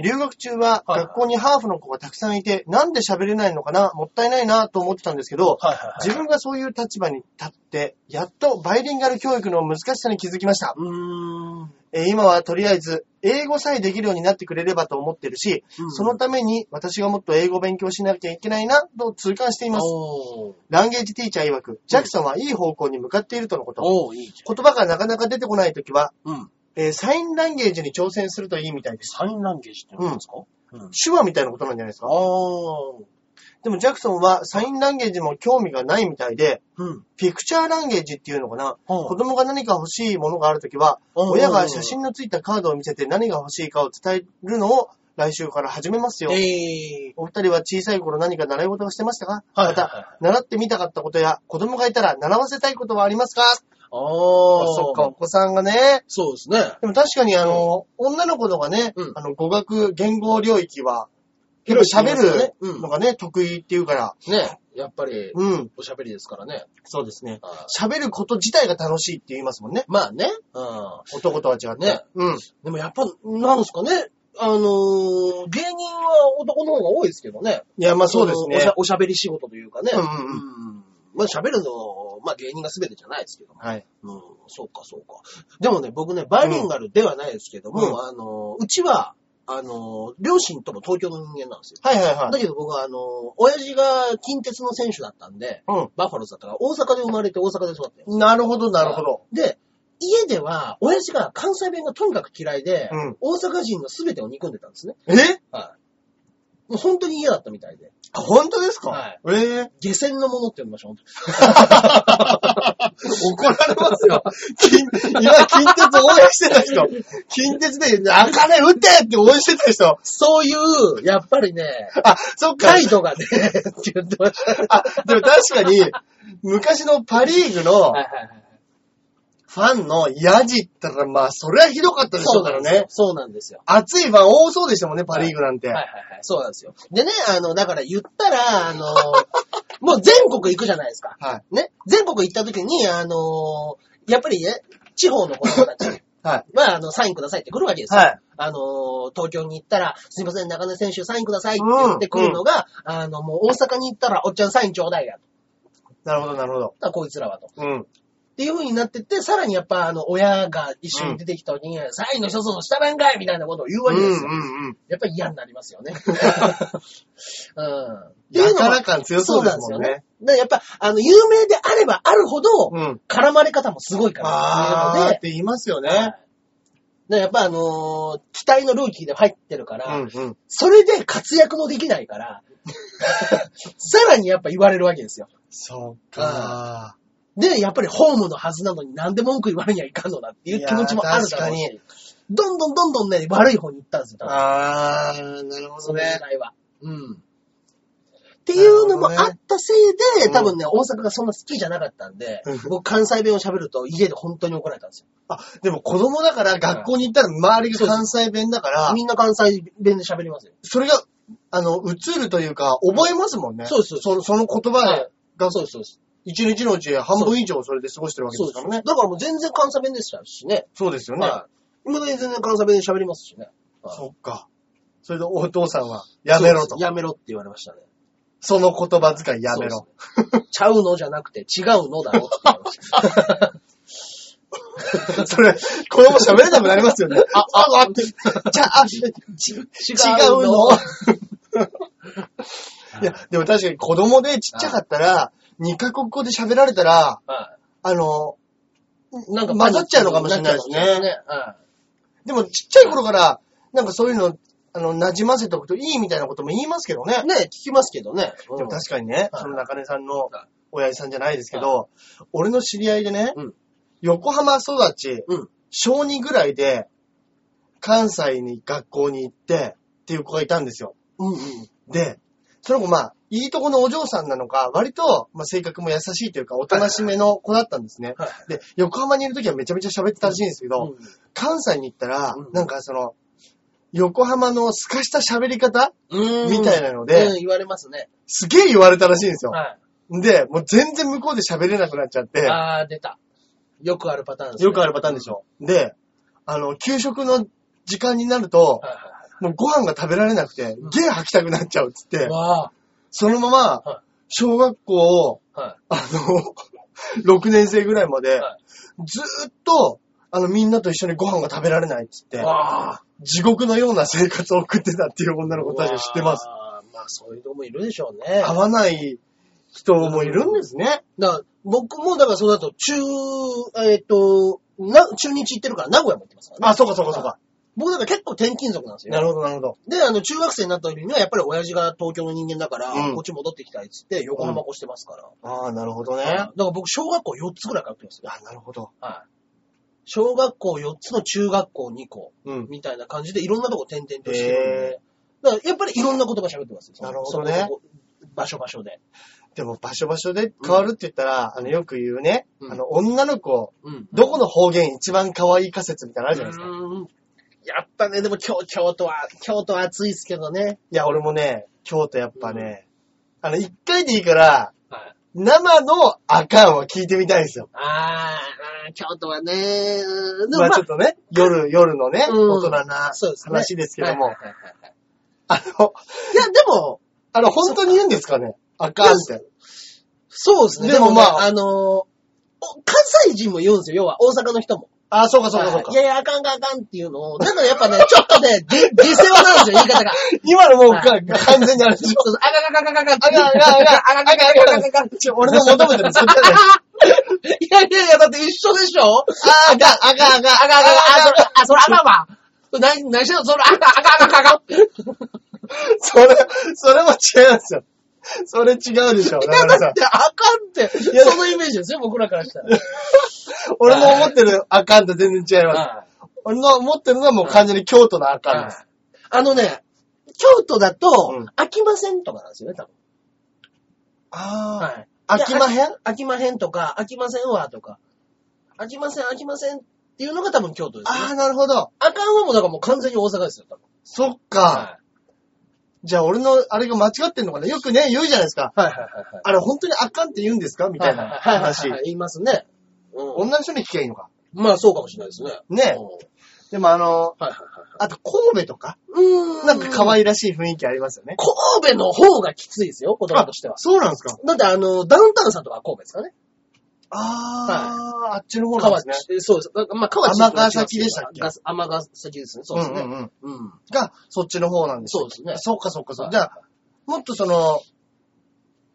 留学中は学校にハーフの子がたくさんいて、はいはい、なんで喋れないのかな、もったいないなと思ってたんですけど、はいはいはい、自分がそういう立場に立ってやっとバイリンガル教育の難しさに気づきました。今はとりあえず英語さえできるようになってくれればと思ってるし、うん、そのために私がもっと英語を勉強しなきゃいけないなと痛感しています。ランゲージティーチャー曰く、ジャクソンはいい方向に向かっているとのこと。いい言葉がなかなか出てこないときは、うん、サインランゲージに挑戦するといいみたいです。サインランゲージって何ですか？うん、手話みたいなことなんじゃないですか？でもジャクソンはサインランゲージも興味がないみたいで、うん、ピクチャーランゲージっていうのかな、うん、子供が何か欲しいものがあるときは、うん、親が写真のついたカードを見せて何が欲しいかを伝えるのを来週から始めますよ。お二人は小さい頃何か習い事をしてましたか？はいはいはい、また、習ってみたかったことや子供がいたら習わせたいことはありますか？そっか、お子さんがね。そうですね。でも確かに女の子とかね、うん、語学言語領域は、結構喋るのがね、うん、得意っていうから。ね、やっぱり、うん、おしゃべりですからね。そうですね。喋ること自体が楽しいって言いますもんね。まあね。うん、男とは違って、ね。うん。でもやっぱ、なんですかね。芸人は男の方が多いですけどね。いや、まあそうですね。おしゃべり仕事というかね。うんうんうん。まあ喋るの、まあ芸人が全てじゃないですけども。はい。うん、そうか。でもね、僕ね、バイリンガルではないですけども、うん、うちは、両親とも東京の人間なんですよ。はいはいはい。だけど僕は、親父が近鉄の選手だったんで、うん、バファローズだったから、大阪で生まれて大阪で育って。なるほど。で、家では、親父が関西弁がとにかく嫌いで、うん、大阪人の全てを憎んでたんですね。はい。もう本当に嫌だったみたいで。あ、本当ですか？はい。下船のものって呼びましょう。怒られますよ。近鉄応援してた人。近鉄で、あかね撃てって応援してた人。そういう、やっぱりね、あ、そっか。態度がね、って言ってました。あ、でも確かに、昔のパリーグの、ファンのヤジったら、まあ、それはひどかったでしょうからね。そうなんですよ。熱いファン多そうでしたもんね、パリーグなんて。はい。そうなんですよ。でね、だから言ったら、もう全国行くじゃないですか。はい。ね。全国行った時に、やっぱりね、地方の子供たち。はい。まあ、サインくださいって来るわけですよ。はい。東京に行ったら、すいません、中根選手サインくださいって言ってくるのが、うん、もう大阪に行ったら、おっちゃんサインちょうだいやと。なるほど。だこいつらはと。うん。っていう風になってって、さらにやっぱ親が一緒に出てきた時に、うん、サインの一つの下なんかいみたいなことを言うわけですよ。うん、やっぱり嫌になりますよね。うん。やから感強そうですもんね。だからやっぱ、有名であればあるほど、うん、絡まれ方もすごいから。ああ、って言いますよね。だやっぱ期待のルーキーで入ってるから、うんうん、それで活躍もできないから、さらにやっぱ言われるわけですよ。そうか。で、やっぱりホームのはずなのになんで文句言われにはいかんのだっていう気持ちもあるだろうし、いやー、確かに。どんどんね、悪い方に行ったんですよ。あー、なるほどね。その時代は。うん。っていうのもあったせいで、多分ね、大阪がそんな好きじゃなかったんで、うん、僕関西弁を喋ると家で本当に怒られたんですよ。あ、でも子供だから学校に行ったら周りが関西弁だから。みんな関西弁で喋りますよ。それが、映るというか、覚えますもんね。そうです。その言葉が、そうです。一日のうち半分以上それで過ごしてるわけですからね。そうです。だからもう全然関西弁でしたしね。そうですよね。今だに全然関西弁で喋りますしね。そっか。それでお父さんは、やめろと。やめろって言われましたね。その言葉遣いやめろ。ちゃうのじゃなくて違うのだろうって言われました。それ、これも喋れなくなりますよね。違うの。いや、でも確かに子供でちっちゃかったら、2カ国語で喋られたら、なんか混ざっちゃうのかもしれないですね。でもちっちゃい頃から、なんかそういうの、馴染ませておくといいみたいなことも言いますけどね。ね、聞きますけどね。でも確かにね、その中根さんの親父さんじゃないですけど、俺の知り合いでね、横浜育ち、小2ぐらいで、関西に学校に行って、っていう子がいたんですよ。で、その子いいとこのお嬢さんなのか、割と、性格も優しいというか、おとなしめの子だったんですね。で、横浜にいるときはめちゃめちゃ喋ってたらしいんですけど、関西に行ったら、なんか横浜のすかした喋り方みたいなので、言われますね。すげえ言われたらしいんですよ。で、もう全然向こうで喋れなくなっちゃって。あー、出た。よくあるパターンですね。よくあるパターンでしょ。で、給食の時間になると、もうご飯が食べられなくて、ゲー吐きたくなっちゃうっつって、そのまま、小学校を、6年生ぐらいまで、ずーっと、みんなと一緒にご飯が食べられないっつって、地獄のような生活を送ってたっていう女の子たちを知ってます。まあ、そういう人もいるでしょうね。合わない人もいるんですね。僕も、だからそうだと、中日行ってるから、名古屋も行ってますからね。あ、そうかそうかそうか。僕だから結構転勤族なんですよ。なるほどなるほど。で、中学生になった時には、やっぱり親父が東京の人間だから、こっち戻ってきたいっつって、横浜越してますから。ああ、なるほどね。だから僕、小学校4つぐらい通ってますよ。あ、なるほど。はい。小学校4つの中学校2校、みたいな感じで、いろんなとこ転々としてるんで。だから、やっぱりいろんな言葉喋ってますよ。なるほどね。場所場所で。でも場所場所で変わるって言ったら、よく言うね、女の子、どこの方言一番可愛い仮説みたいなのあるじゃないですか。やっぱね、でも京都は暑いっすけどね。いや、俺もね、京都やっぱね、一回でいいから、生のあかんは聞いてみたいんですよ。京都はね、ちょっとね、夜のね、大人な話ですけども。いや、でも、本当に言うんですかね。あかんって。そうですね。でも関西人も言うんですよ。要は、大阪の人も。あ、そうかそうかそうか。いやいや、あかんかあかんっていうのを。だからやっぱね、ちょっとね、下世話なんですよ、言い方が。今のもう、完全にあれでしょ。あかん。俺の求めてる、そっちだね。いや、だって一緒でしょ？あかん。それあかんわ。何しろ、それあかん。それも違うんですよ。それ違うでしょ。いや、だってあかんって、そのイメージですよ、僕らからしたら。俺の思ってるあかんと全然違います。俺の思ってるのはもう完全に京都のあかんです。京都だと、飽きませんとかなんですよね、多分。飽きまへん？飽きまへんとか、飽きませんわとか、飽きませんっていうのが多分京都ですね。ああ、なるほど。あかんはもうだからもう完全に大阪ですよ、多分。そっか。じゃあ、俺の、あれが間違ってんのかな？よくね、言うじゃないですか。本当にあかんって言うんですかみたいな話。言いますね。女の人に聞けばいいのか。まあ、そうかもしれないですね。ね。でもあと、神戸とかなんか可愛らしい雰囲気ありますよね。神戸の方がきついですよ、言葉としては。そうなんですか？だって、ダウンタウンさんとかは神戸ですかね。あっちの方なんですね。そうです。まあ、河内。尼崎でしたっけ？尼崎ですね。そうですね。が、そっちの方なんです。そうですね。そっか。じゃあ、もっと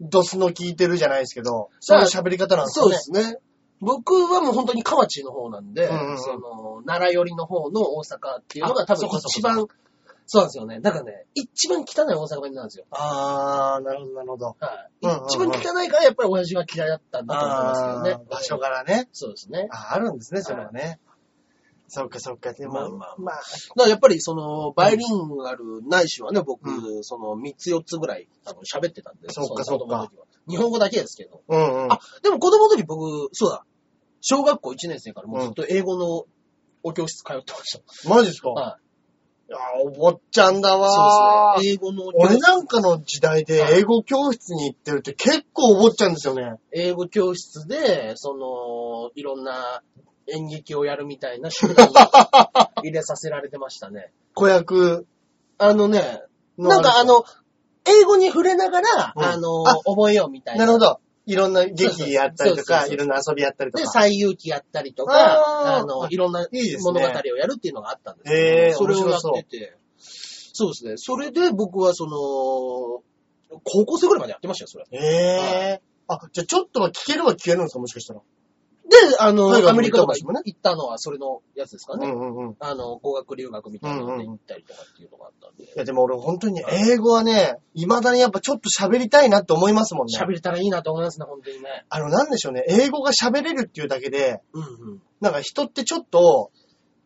ドスの効いてるじゃないですけど、そういう喋り方なんですね。そうですね。僕はもう本当に河内の方なんで、奈良寄りの方の大阪っていうのが多分一番、そうなんですよね。だからね、一番汚い大阪弁なんですよ。なるほど。一番汚いからやっぱり親父が嫌いだったんだと思いますけどね。場所からね。そうですね。あるんですね、それはね。そっか。でも、まあ。だからやっぱりバイリンガルないしはね、僕、3つ4つぐらい喋ってたんで。そっか。日本語だけですけど。あ、でも子供の時僕、そうだ。小学校1年生からもうずっと英語のお教室通ってました。マジですか？お坊ちゃんだわ。そうですね。英語の俺なんかの時代で英語教室に行ってるって結構お坊ちゃんですよね。英語教室で、いろんな演劇をやるみたいな集団に入れさせられてましたね。子役。なんか英語に触れながら、覚えようみたいな。なるほど。いろんな劇やったりとか、いろんな遊びやったりとか。で、西遊記やったりとか、いろんな物語をやるっていうのがあったんですけど、それをやってて。そうですね。それで僕は高校生ぐらいまでやってましたよ、それ。じゃあちょっとは聞けるは聞けるんですか、もしかしたら。で、アメリカとか行ったのは、それのやつですかね。語学留学みたいなので行ったりとかっていうのがあったんで。いや、でも俺本当に英語はね、未だにやっぱちょっと喋りたいなって思いますもんね。喋れたらいいなと思いますね、本当にね。なんでしょうね、英語が喋れるっていうだけで、なんか人ってちょっと、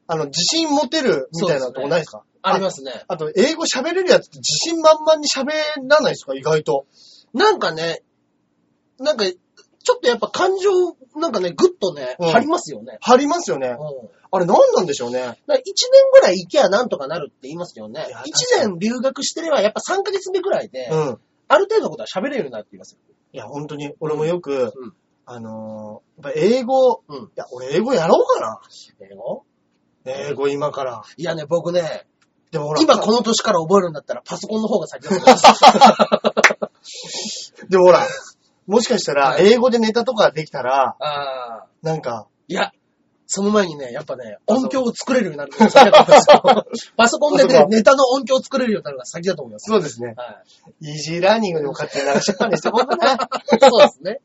自信持てるみたいなとこないですか？ありますね。あと、英語喋れるやつって自信満々に喋らないですか？意外と。なんかね、ちょっとやっぱ感情、ぐっとね、張りますよね。張りますよね。あれ何なんでしょうね。1年ぐらい行けばなんとかなるって言いますよね。1年留学してればやっぱ3ヶ月目ぐらいで、ある程度のことは喋れるなって言いますよ。いや、本当に。俺もよく、やっぱ英語、いや、俺英語やろうかな。英語今から。いやね、僕ね、でもほら今この年から覚えるんだったらパソコンの方が先だと思います。でもほら、もしかしたら、英語でネタとかできたら、いや、その前にね、やっぱね、音響を作れるようになるのが先だと思います。パソコンでね、ネタの音響を作れるようになるのが先だと思います。そうですね。イージーラーニングでも勝手に流しっぱにしてもらうかな。そうですね。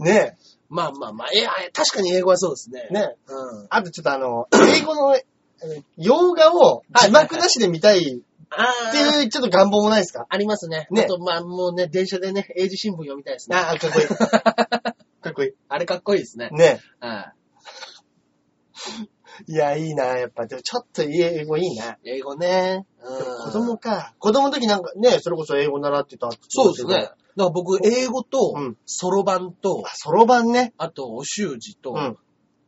ねえ。まあ、確かに英語はそうですね。ね。あとちょっと英語の洋画を字幕なしで見たい。っていう、ちょっと願望もないですか？ありますね。あと、もうね、電車でね、英字新聞読みたいですね。かっこいい。かっこいい。あれかっこいいですね。ね。いや、いいな、やっぱ。でも、ちょっと英語いいな。英語ね。子供か。子供の時なんかね、それこそ英語習ってた。そうですね。だから僕、英語と、そろばんと、そろばんね。あと、お習字と、だか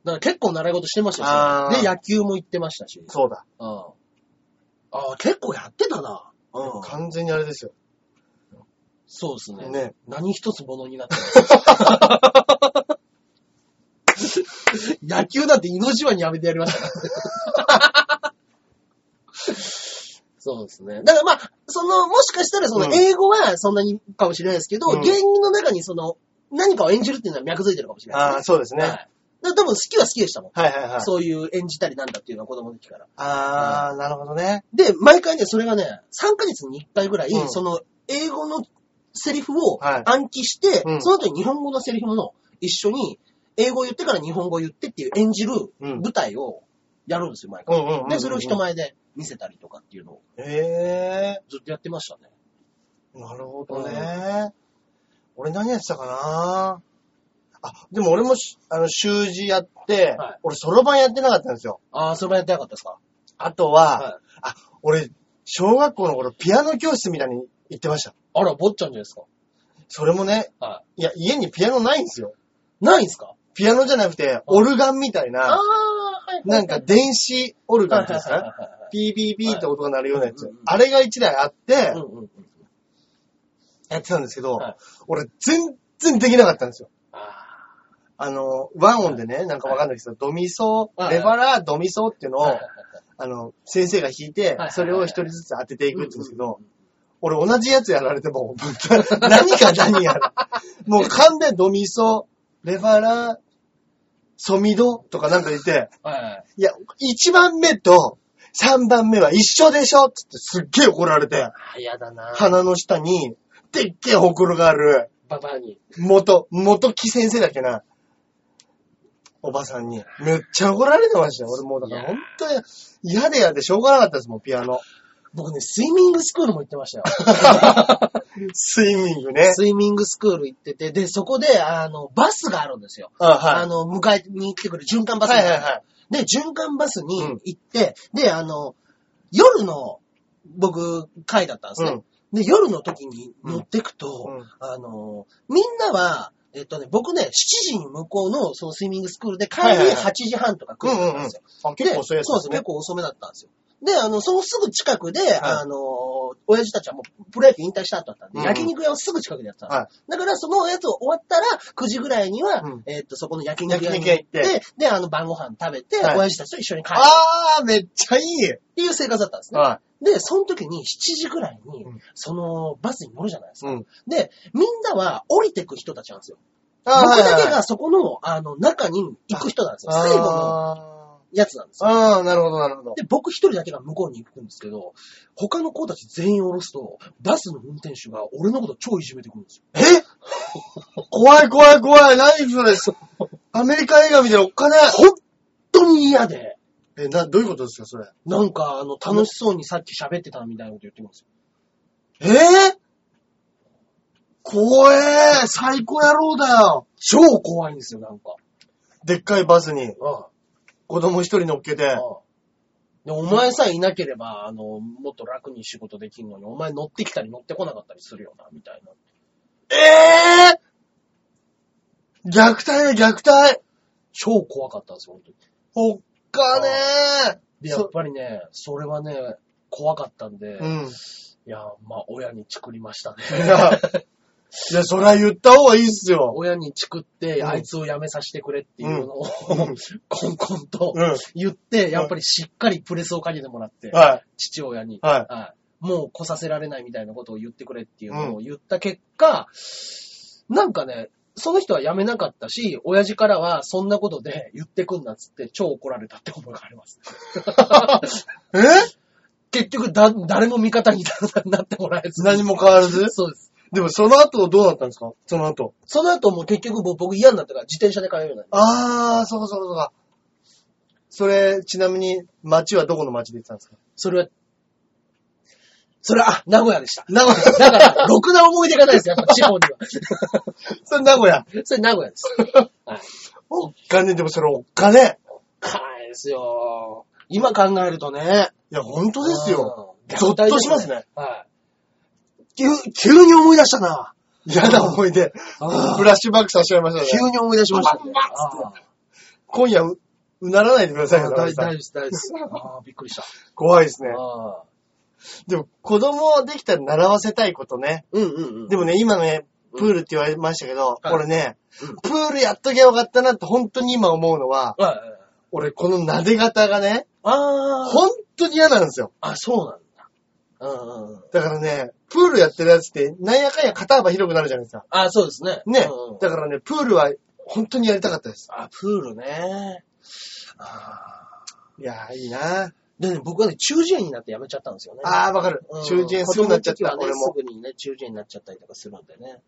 ら結構習い事してましたし、で、野球も行ってましたし。そうだ。結構やってたな。完全にあれですよ。そうですね。ね。何一つものになってない。野球だって命はにやめてやりましたから。そうですね。だからまあ、もしかしたら英語はそんなにかもしれないですけど、芸人の中に何かを演じるっていうのは脈づいてるかもしれないですね。そうですね。多分好きは好きでしたもん。そういう演じたりなんだっていうのは子供の時から。なるほどね。で、毎回ね、それがね、3ヶ月に1回ぐらい、英語のセリフを暗記して、その後に日本語のセリフも一緒に、英語を言ってから日本語を言ってっていう演じる舞台をやるんですよ、毎回。で、それを人前で見せたりとかっていうのを。ずっとやってましたね。なるほどね。俺何やってたかなぁ。でも俺も、習字やって、俺、そろばんやってなかったんですよ。そろばんやってなかったですか？あとは、俺、小学校の頃、ピアノ教室みたいに行ってました。あら、坊ちゃんじゃないですか。それもね、いや、家にピアノないんですよ。ないんですか？ピアノじゃなくて、オルガンみたいな、なんか電子オルガンっていうんですか？ピーピーピーって音が鳴るようなやつ。あれが一台あって、やってたんですけど、俺、全然できなかったんですよ。和音でね、なんかわかんないですけど、ドミソ、レバラ、ドミソっていうのを、先生が弾いて、それを一人ずつ当てていくって言うんですけど、俺同じやつやられても、何か何やる。もう勘でドミソ、レバラ、ソミドとかなんか言って、いや、1番目と3番目は一緒でしょってすっげえ怒られて、鼻の下に、でっけえほくろがある、ババアに。元木先生だっけな。おばさんに。めっちゃ怒られてましたよ。俺もうだから本当に嫌で嫌でしょうがなかったですもん、ピアノ。僕ね、スイミングスクールも行ってましたよ。スイミングね。スイミングスクール行ってて、で、そこで、バスがあるんですよ。迎えに行ってくる循環バス。で、循環バスに行って、で、夜の、僕、会だったんですね。で、夜の時に乗ってくと、みんなは、僕ね、7時に向こうの、スイミングスクールで帰り8時半とか来るんですよ。結構遅いですね。そうですね、結構遅めだったんですよ。で、そのすぐ近くで、はい、親父たちはもうプロ野球引退した後だったんで、うん、焼肉屋をすぐ近くでやってたんです、はい、だからそのやつ終わったら、9時ぐらいには、うん、そこの焼肉屋に行って、で、晩ご飯食べて、はい、親父たちと一緒に帰る。あー、めっちゃいいっていう生活だったんですね。はい、で、その時に7時くらいに、うん、バスに乗るじゃないですか。うん、で、みんなは降りてく人たちなんですよ。僕だけがそこの、中に行く人なんですよ。最後のやつなんですよ。ああ、なるほど、なるほど。で、僕一人だけが向こうに行くんですけど、他の子たち全員降ろすと、バスの運転手が俺のこと超いじめてくるんですよ。え怖い怖い怖い、何それ。アメリカ映画見てるおっかね。本当に嫌で。え、どういうことですか、それ。なんか、楽しそうにさっき喋ってたみたいなこと言ってますよ。怖えー、最高野郎だよ。超怖いんですよ、なんか。でっかいバスに、ああ子供一人乗っけて。ああで、お前さえいなければ、もっと楽に仕事できるのに、お前乗ってきたり乗ってこなかったりするよな、みたいな。虐待だ、虐待。超怖かったんですよ、本当に。ほっかねー。やっぱりね、それはね、怖かったんで、うん、いや、まあ、親にチクりましたね。いや、そりゃ言った方がいいっすよ。親にチクって、あいつを辞めさせてくれっていうのを、うん、コンコンと言って、うん、やっぱりしっかりプレスをかけてもらって、はい、父親に、はいはい、もう来させられないみたいなことを言ってくれっていうのを言った結果、うん、なんかね、その人は辞めなかったし、親父からはそんなことで言ってくんなっつって超怒られたって思いがあります。え？結局誰も味方になってもらえず。何も変わらず？そうです。でもその後どうだったんですか？その後。その後も結局僕嫌になったから自転車で通うようになりました。あー、そうそうそうか。それ、ちなみに町はどこの町で行ったんですか？それは、名古屋でした。名古屋。だから、ろくな思い出がないですよ、やっぱ地方には。それ名古屋。それ名古屋です。はい、おっかね、でもそれおっかね。おっかないですよ。今考えるとね。いや、本当ですよ。ゾッとしますね。はい。急に思い出したな。嫌な思い出。フラッシュバックさせちゃいましたね。急に思い出しましたね。今夜、ならないでくださいよ。大丈夫です、大丈夫です。ああ、びっくりした。怖いですね。あでも、子供できたら習わせたいことね。うんうんうん。でもね、今ね、プールって言われましたけど、うん、俺ね、うん、プールやっときゃよかったなって本当に今思うのは、うん、俺この撫で方がね、本当に嫌なんですよ。あ、そうなんだ。うんうん。だからね、プールやってるやつって、なんやかんや肩幅広くなるじゃないですか。あ、そうですね。ね、うん。だからね、プールは本当にやりたかったです。あ、プールね。いや、いいな。でね、僕はね、中耳炎になってやめちゃったんですよね。ああ、わかる。中耳炎すぐになっちゃった、俺も。すぐにね、中耳炎になっちゃったりとかするんでね。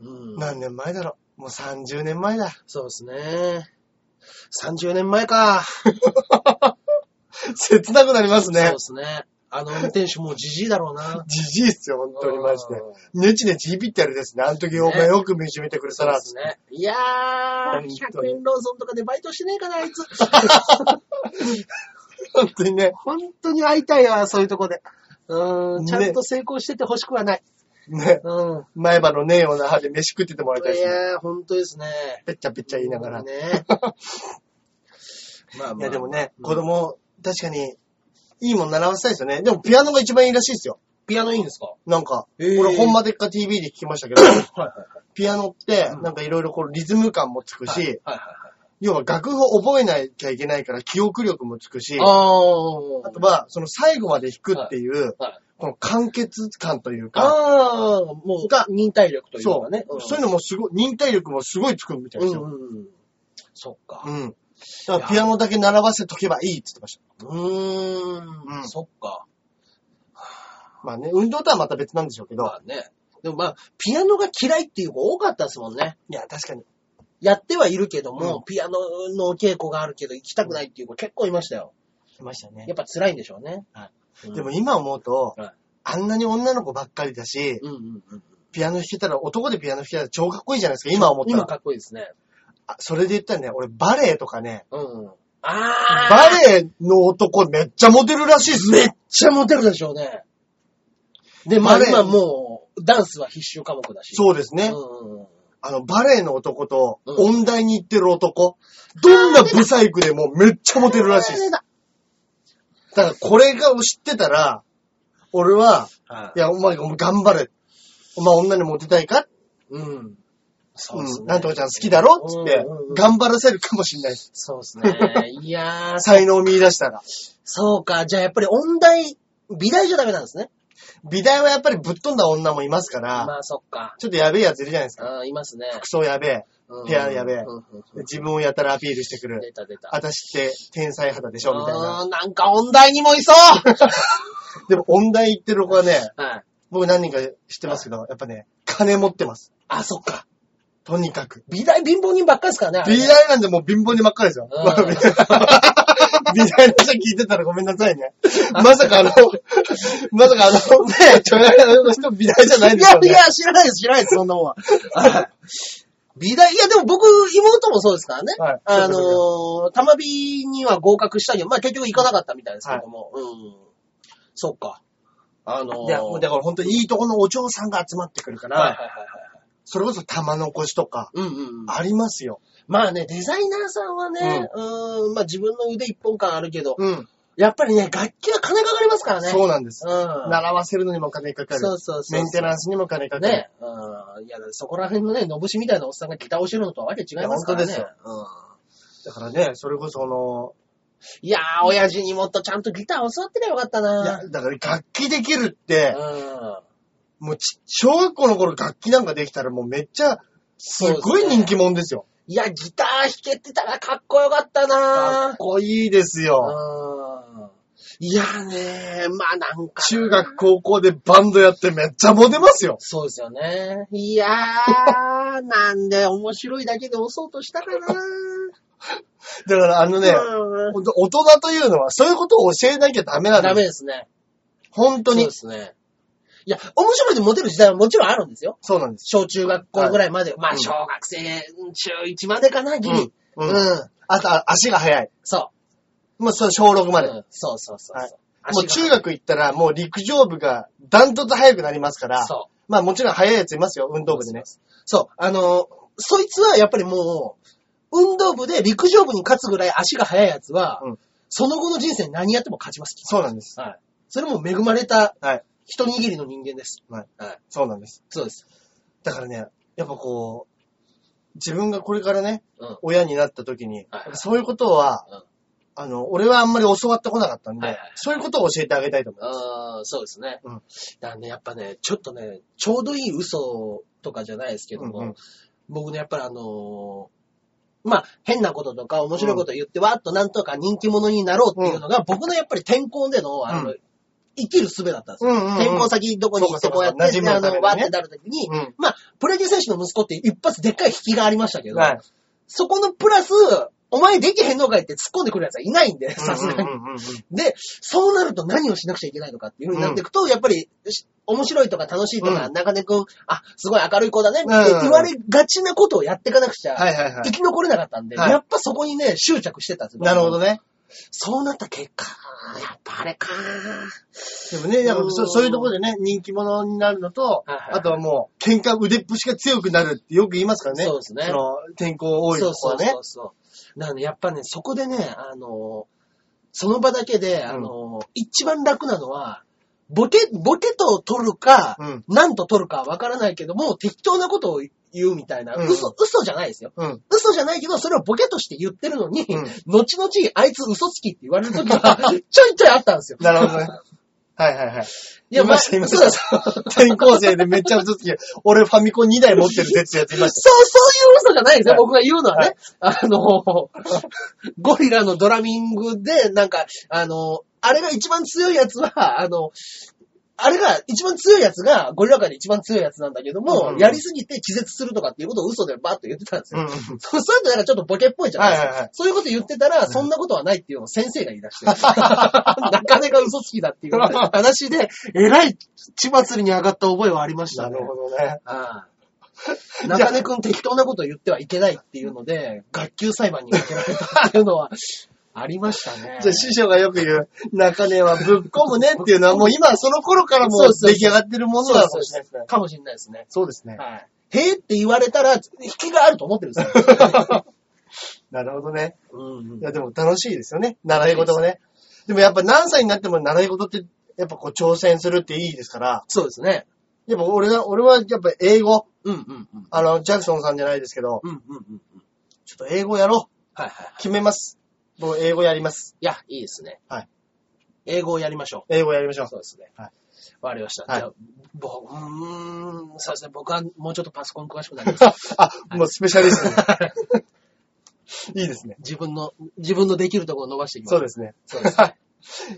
うん。何年前だろう。もう30年前だ。そうですね。30年前か。切なくなりますね。そうですね。運転手もうじじいだろうな。じじいっすよ、本当にマジで。ねちねちいびってあれですね。あの時お前よく見つめてくれたら。そうですね。いやー、100円ローソンとかでバイトしてねえかな、あいつ。本当にね。本当に会いたいわ、そういうとこで。ちゃんと成功してて欲しくはない。ね。うん。前歯のねえような歯で飯食っててもらいたいですね。いやー、本当ですね。ぺっちゃぺっちゃ言いながら。ね。まあまあ。いや、でもね、子供、確かに、いいもん習わせたいですよね。でも、ピアノが一番いいらしいですよ。ピアノいいんですか？なんか、俺、ほんまでっか TV で聞きましたけど、はいはいはい、ピアノって、なんかいろいろこう、リズム感もつくし、はいはいはいはい、要は楽譜を覚えなきゃいけないから記憶力もつくし、あとはその最後まで弾くっていう、はいはい、この完結感というか、もうが忍耐力というかね、そういうのもすごい、忍耐力もすごいつくみたいですよ。うんうん、そっか。うん。だからピアノだけ習わせとけばいいって言ってました。うん。そっか。まあね、運動とはまた別なんでしょうけど。まあね。でもまあピアノが嫌いっていう子多かったですもんね。いや確かに。やってはいるけども、うん、ピアノの稽古があるけど行きたくないっていう子結構いましたよ。いましたね。やっぱ辛いんでしょうね。はい。うん、でも今思うと、はい、あんなに女の子ばっかりだし、うんうんうん、ピアノ弾けたら、男でピアノ弾けたら超かっこいいじゃないですか、今思ったら。今かっこいいですね。あ、それで言ったらね、俺バレエとかね、うんうん、バレエの男めっちゃモテるらしいっす。めっちゃモテるでしょうね。で、まあ今もう、ダンスは必修科目だし。そうですね。うんうん、バレエの男と、音大に行ってる男、うん、どんなブサイクでもめっちゃモテるらしいです。ただこれが知ってたら、俺は、はい、いや、お前頑張れ。お前女にモテたいか？うん。そうですね。なんとかちゃん好きだろつって、頑張らせるかもしれない。そうですね。いやー。才能を見出したら。そうか。じゃあやっぱり音大、美大じゃダメなんですね。美大はやっぱりぶっ飛んだ女もいますから。まあそっか。ちょっとやべえやついるじゃないですか。あ、いますね。服装やべえ。部屋やべえ、うんうんうんうん。自分をやたらアピールしてくる。出た出た。私って天才肌でしょみたいな。なんか音大にもいそうでも音大行ってる子はね、はい、僕何人か知ってますけど、はい、やっぱね、金持ってます。あ、そっか。とにかく。美大貧乏人ばっかりですからね。美大なんでもう貧乏人ばっかりですよ。美大の人聞いてたらごめんなさいね。まさかあの、ね、ちょやらの人美大じゃないんですよ、ね。いや、知らないです、そんなもんは。美大、いやでも僕、妹もそうですからね。はい、玉美には合格したけど、まあ結局行かなかったみたいですけども。はい、うん。そっか。だから本当にいいとこのお嬢さんが集まってくるから、はいはいはいはい、それこそ玉残しとか、うんうんうん、ありますよ。まあね、デザイナーさんはね、まあ自分の腕一本感あるけど、うん、やっぱりね、楽器は金かかりますからね。そうなんです。うん、習わせるのにも金かかる。そう。メンテナンスにも金かかる。ね。うん、いや、そこら辺のね、のぶしみたいなおっさんがギターを教えるのとはわけ違いますからね。本当ですよ、うん。だからね、それこそいやー、親父にもっとちゃんとギター教わってりゃよかったな。いや、だから楽器できるって、うん、もう小学校の頃楽器なんかできたらもうめっちゃ、すごい人気者ですよ。いや、ギター弾けてたらかっこよかったな。かっこいいですよ。いやね、まあなんか。中学高校でバンドやってめっちゃモテますよ。そうですよね。いやー、なんで面白いだけで押そうとしたかな。だから大人というのはそういうことを教えなきゃダメなんです。ダメですね。本当に。そうですね。いや、面白いでモテる時代はもちろんあるんですよ。そうなんです。小中学校ぐらいまで。はい、まあ、小学生、中1までかな、ギリ。うん。うん、あと、足が速い。そう。もう、小6まで。うん、そう。はい、もう中学行ったら、もう陸上部がダントツ速くなりますから。そう。まあ、もちろん速いやついますよ、運動部でね。そう。そいつはやっぱりもう、運動部で陸上部に勝つぐらい足が速いやつは、うん、その後の人生何やっても勝ちます。そうなんです。はい。それも恵まれた、はい。一握りの人間です。はい。はい。そうなんです。そうです。だからね、やっぱこう、自分がこれからね、うん、親になった時に、はいはい、そういうことは、うん、俺はあんまり教わってこなかったんで、はいはい、そういうことを教えてあげたいと思います。ああ、そうですね。うん。だからね、やっぱね、ちょっとね、ちょうどいい嘘とかじゃないですけども、うんうん、僕ね、やっぱりまあ、変なこととか面白いこと言って、うん、わーっとなんとか人気者になろうっていうのが、うん、僕のやっぱり転校での、うん生きる術だったんですよ。転校先どこに行ってこうやって、わーってなるときに、うん、まあ、プロ野球選手の息子って一発でっかい引きがありましたけど、はい、そこのプラス、お前できへんのかいって突っ込んでくるやつはいないんで、さすがに。で、そうなると何をしなくちゃいけないのかっていう風になっていくと、うん、やっぱり、面白いとか楽しいとか、うん、中根くん、あ、すごい明るい子だねって言われがちなことをやっていかなくちゃ、生き残れなかったんで、はい、やっぱそこにね、執着してたんですよ。なるほどね。そうなった結果、やっぱあれか。でもね、そういうところでね、人気者になるのと、はいはい、あとはもう、喧嘩腕っぷしが強くなるってよく言いますからね。そうですね。その、転校多いとこはね。そう。なので、やっぱね、そこでね、その場だけで、一番楽なのは、ボケと取るか、うん、何と取るかはわからないけども、適当なことを言うみたいな、嘘じゃないですよ、うん。嘘じゃないけど、それをボケとして言ってるのに、うん、後々、あいつ嘘つきって言われる時が、ちょいちょいあったんですよ。なるほどね。はい。いや、いました。転校生でめっちゃ嘘つき、俺ファミコン2台持ってるぜってやついました。そういう嘘じゃないですよ、はい、僕が言うのはね。はい、ゴリラのドラミングで、なんか、あれが一番強いやつは、ゴリラ界で一番強いやつなんだけども、うんうん、やりすぎて気絶するとかっていうことを嘘でバーッと言ってたんですよ。うんうん、そういうのなんかちょっとボケっぽいじゃないですか。はいはいはい、そういうこと言ってたら、そんなことはないっていうのを先生が言い出して。なかなか嘘つきだっていう話で、えらい血祭りに上がった覚えはありましたね。なるほどね。中根くん適当なことを言ってはいけないっていうので、学級裁判にかけられたっていうのは、ありましたね。じゃあ師匠がよく言う、中根はぶっ込むねっていうのはもう今その頃からもう出来上がってるものだかもしれないですね。そうですね。はい。へえって言われたら、引きがあると思ってるんですよ。なるほどね。いやでも楽しいですよね。習い事はね。でもやっぱ何歳になっても習い事って、やっぱこう挑戦するっていいですから。そうですね。やっぱ俺はやっぱ英語。うんうんうん。ジャクソンさんじゃないですけど。うんうんうん。ちょっと英語やろう。はいはい、はい。決めます。もう英語やります。いや、いいですね。はい。英語をやりましょう。英語やりましょう。そうですね。はい。わかりました。はい。そうですね。僕はもうちょっとパソコン詳しくなります。あ、はい、もうスペシャリスト、ね。いいですね。自分のできるところを伸ばしていきます。そうですね。そうですね。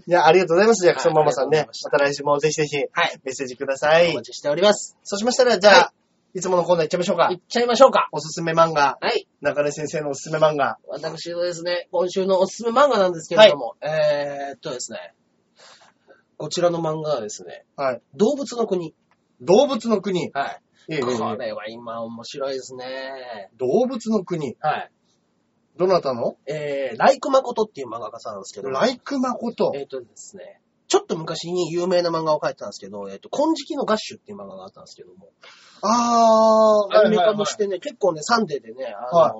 いや、ありがとうございます。ジャクソンママさんね。はい、また来週もぜひぜひ、はい、メッセージください。お待ちしております。そうしましたら、じゃあ、はい、いつものコーナー行っちゃいましょうか。行っちゃいましょうか。おすすめ漫画。はい。中根先生のおすすめ漫画。私のですね、今週のおすすめ漫画なんですけれども、はい、ですね、こちらの漫画はですね、はい、動物の国。動物の国。はい。これは今面白いですね。動物の国。はい。どなたの？ライクマコトっていう漫画家さんなんですけど。ライクマコト。ですね。ちょっと昔に有名な漫画を描いてたんですけど、金色のガッシュっていう漫画があったんですけども。アニメ化もしてね、はいはいはい、結構ね、サンデーでね、はい、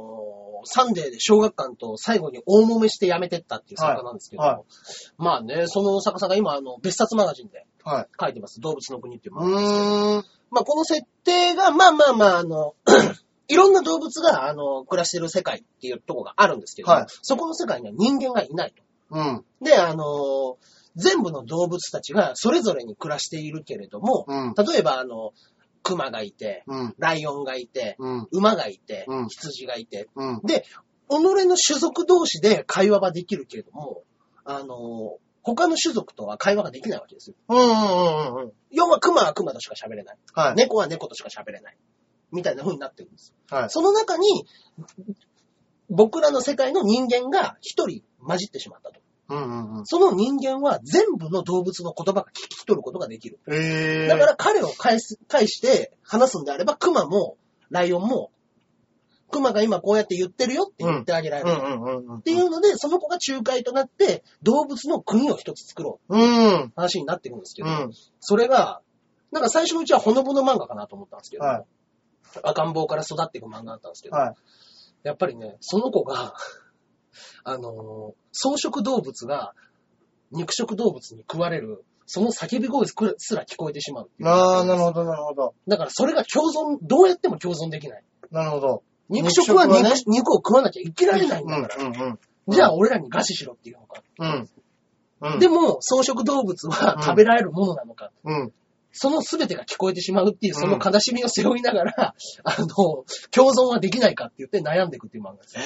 サンデーで小学館と最後に大揉めして辞めてったっていう作家なんですけども、はいはい、まあね、その作家さんが今、別冊マガジンで書いてます、はい。動物の国っていう漫画ですけど。まあこの設定が、まあ、いろんな動物が、暮らしてる世界っていうとこがあるんですけど、はい、そこの世界には人間がいないと。うん、で、全部の動物たちがそれぞれに暮らしているけれども、うん、例えば、熊がいて、うん、ライオンがいて、うん、馬がいて、うん、羊がいて、うん、で、己の種族同士で会話はできるけれども、他の種族とは会話ができないわけですよ。要は熊は熊としか喋れない、はい。猫は猫としか喋れない。みたいな風になってるんです、はい。その中に、僕らの世界の人間が一人混じってしまったと、うんうんうん。その人間は全部の動物の言葉が聞き取ることができる。だから彼を返して話すんであれば、熊もライオンも、熊が今こうやって言ってるよって言ってあげられる。っていうので、その子が仲介となって、動物の国を一つ作ろう。話になっていくんですけど、うん、それが、なんか最初のうちはほのぼの漫画かなと思ったんですけど、はい、赤ん坊から育っていく漫画だったんですけど、はい、やっぱりね、その子が草食動物が肉食動物に食われる、その叫び声すら聞こえてしまうっていう。ああ、なるほどなるほど。だからそれがどうやっても共存できない。なるほど。肉食はね、肉を食わなきゃいけられないんだから。うんうんうん、じゃあ俺らに餓死しろっていうのか。うんうん、でも草食動物は食べられるものなのか。うんうん、その全てが聞こえてしまうっていう、その悲しみを背負いながら、共存はできないかって言って悩んでいくっていう漫画です。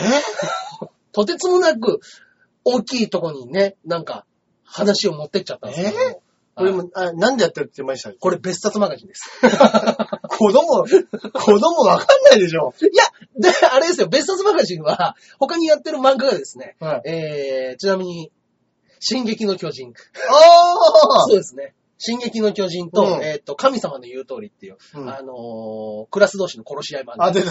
とてつもなく、大きいとこにね、なんか、話を持ってっちゃったんですけど。これも、なんでやってるって言いましたっけ？これ別冊マガジンです。子供わかんないでしょ。いや、で、あれですよ、別冊マガジンは、他にやってる漫画がですね、はい、ちなみに、進撃の巨人。そうですね。進撃の巨人と、うん、神様の言う通りっていう、うん、クラス同士の殺し合い版。あ、出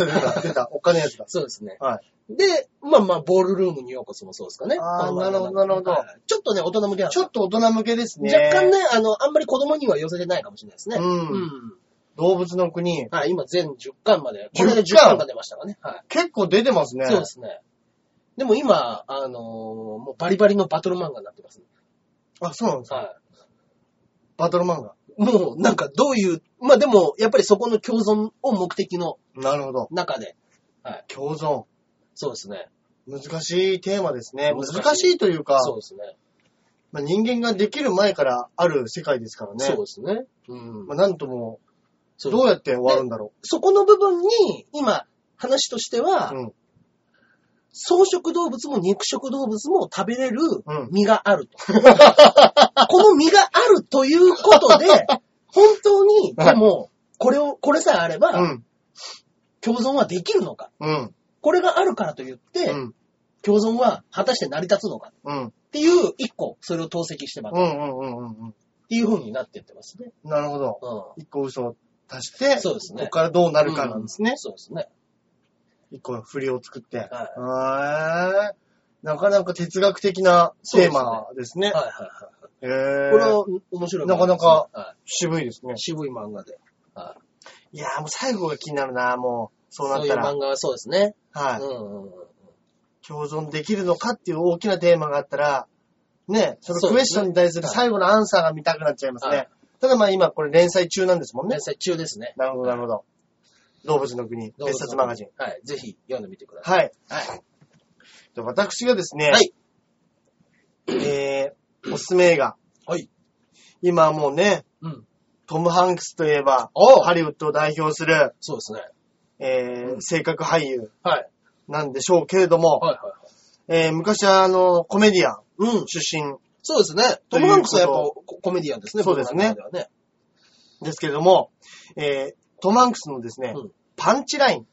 た。おっかねえやつだ。そうですね。はい。で、まあ、ボールルームにようこそもそうですかね。ああ、なるほど。ちょっとね、大人向けなんです。ちょっと大人向けですね。若干ね、あんまり子供には寄せてないかもしれないですね。うん。うん、動物の国。はい、今全10巻まで。これで10巻が出ましたからね。はい。結構出てますね。そうですね。でも今、もうバリバリのバトル漫画になってますね。あ、そうなんですか。はい。バトル漫画。もう、なんかどういう、まあでも、やっぱりそこの共存を目的の中で。なるほど。中で。はい。共存。そうですね。難しいテーマですね。難しいというか。そうですね。まあ人間ができる前からある世界ですからね。そうですね。うん。まあなんとも、どうやって終わるんだろう。そこの部分に、今、話としては、うん、草食動物も肉食動物も食べれる身があると。うん、この身があるということで、本当に、でも、これさえあれば、うん、共存はできるのか、うん。これがあるからといって、うん、共存は果たして成り立つのか。うん、っていう、一個、それを投石してます。っていう風になっていってますね。なるほど。一、うん、個嘘を足して、そうですね、ここからどうなるかなんですね。うん、そうですね。一個振りを作って、はい、なかなか哲学的なテーマですね。これは面白い、ね。なかなか渋いですね。はい、渋い漫画で。はい、いやー、もう最後が気になるな、もうそうなったら。そういう漫画はそうですね。はい、うんうんうん。共存できるのかっていう大きなテーマがあったら、ね、そのクエスチョンに対する最後のアンサーが見たくなっちゃいますね。はい、ただまあ今これ連載中なんですもんね。連載中ですね。なるほどなるほど。動物の国、別冊マガジン。はい。ぜひ読んでみてください。はい。はい。で私がですね、はい。おすすめ映画。はい。今はもうね、うん。トム・ハンクスといえば、ハリウッドを代表する、そうですね。うん、性格俳優。はい。なんでしょうけれども、はいはいはい。昔はコメディアン、うん、出身。そうですね。トム・ハンクスはやっぱコメディアンですね。そうですね。ですけれども、トム・ハンクスのですね、うん、パンチラインっ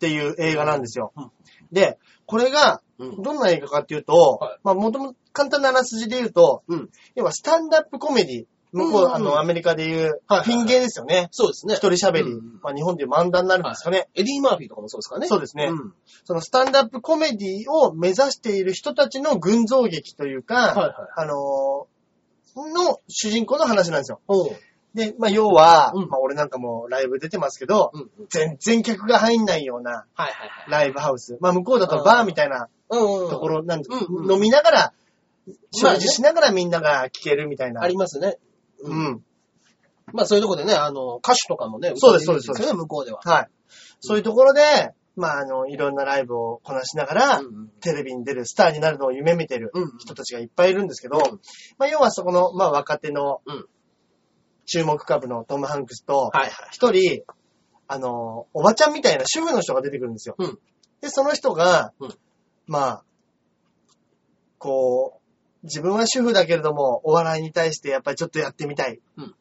ていう映画なんですよ。うんうん、で、これが、どんな映画かっていうと、うん、まあ、もともと簡単なあらすじで言うと、うん、要はスタンドアップコメディ、向こう、うん、アメリカでいう、ピン芸ですよね、はいはいはい。そうですね。一人喋り。うん、まあ、日本でいう漫談になるんですかね、はい。エディ・マーフィーとかもそうですかね。そうですね。うん、そのスタンダップコメディを目指している人たちの群像劇というか、はいはい、の主人公の話なんですよ。うん、で、まあ、要は、うん、まあ、俺なんかもライブ出てますけど、うん、全然客が入んないような、ライブハウス。はいはいはい、まあ、向こうだとバーみたいなところなんです、うん、飲みながら、食事しながらみんなが聴けるみたいな。ありますね。うん。まあそういうところでね、歌手とかもね、歌ってるんですよね、そうです、そうです、向こうでは。はい。そういうところで、まあいろんなライブをこなしながら、うんうん、テレビに出るスターになるのを夢見てる人たちがいっぱいいるんですけど、うん、まあ要はそこの、まあ若手の、注目株のトム・ハンクスと、一人、おばちゃんみたいな主婦の人が出てくるんですよ。うん、で、その人が、うん、まあ、こう、自分は主婦だけれども、お笑いに対してやっぱりちょっとやってみたい。うん、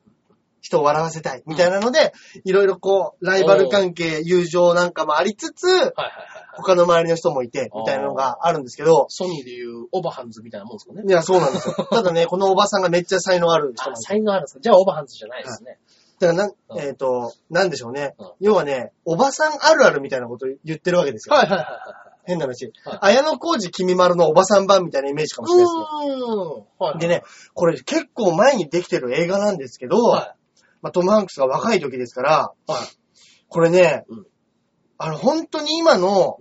人を笑わせたい。みたいなので、いろいろこう、ライバル関係、友情なんかもありつつ、はいはいはい、他の周りの人もいて、みたいなのがあるんですけど。ソニーでいう、オバハンズみたいなもんですかね。いや、そうなんですよ。ただね、このおばさんがめっちゃ才能ある人なんです。才能あるんですか？じゃあ、オバハンズじゃないですね。はい、だからなんでしょうね、うん。要はね、おばさんあるあるみたいなこと言ってるわけですよ。はいはいはい、はい。変な話。綾小路きみまろのおばさん版みたいなイメージかもしれないですね。はい、でね、これ結構前にできてる映画なんですけど、はい、まあ、トム・ハンクスが若い時ですから、はい、これね、うん、本当に今の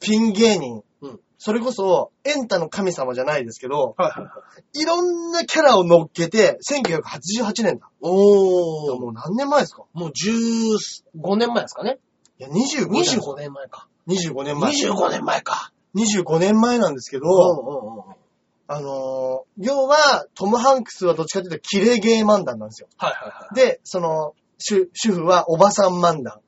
ピン芸人、うん、それこそエンタの神様じゃないですけど、はい、いろんなキャラを乗っけて、1988年だ。おー。もう何年前ですか？もう15年前ですかね。いや、25年前か。25年前か。25年前なんですけど、要は、トム・ハンクスはどっちかというと、キレゲー漫談なんですよ。はいはいはい。で、その、主婦はおばさん漫談。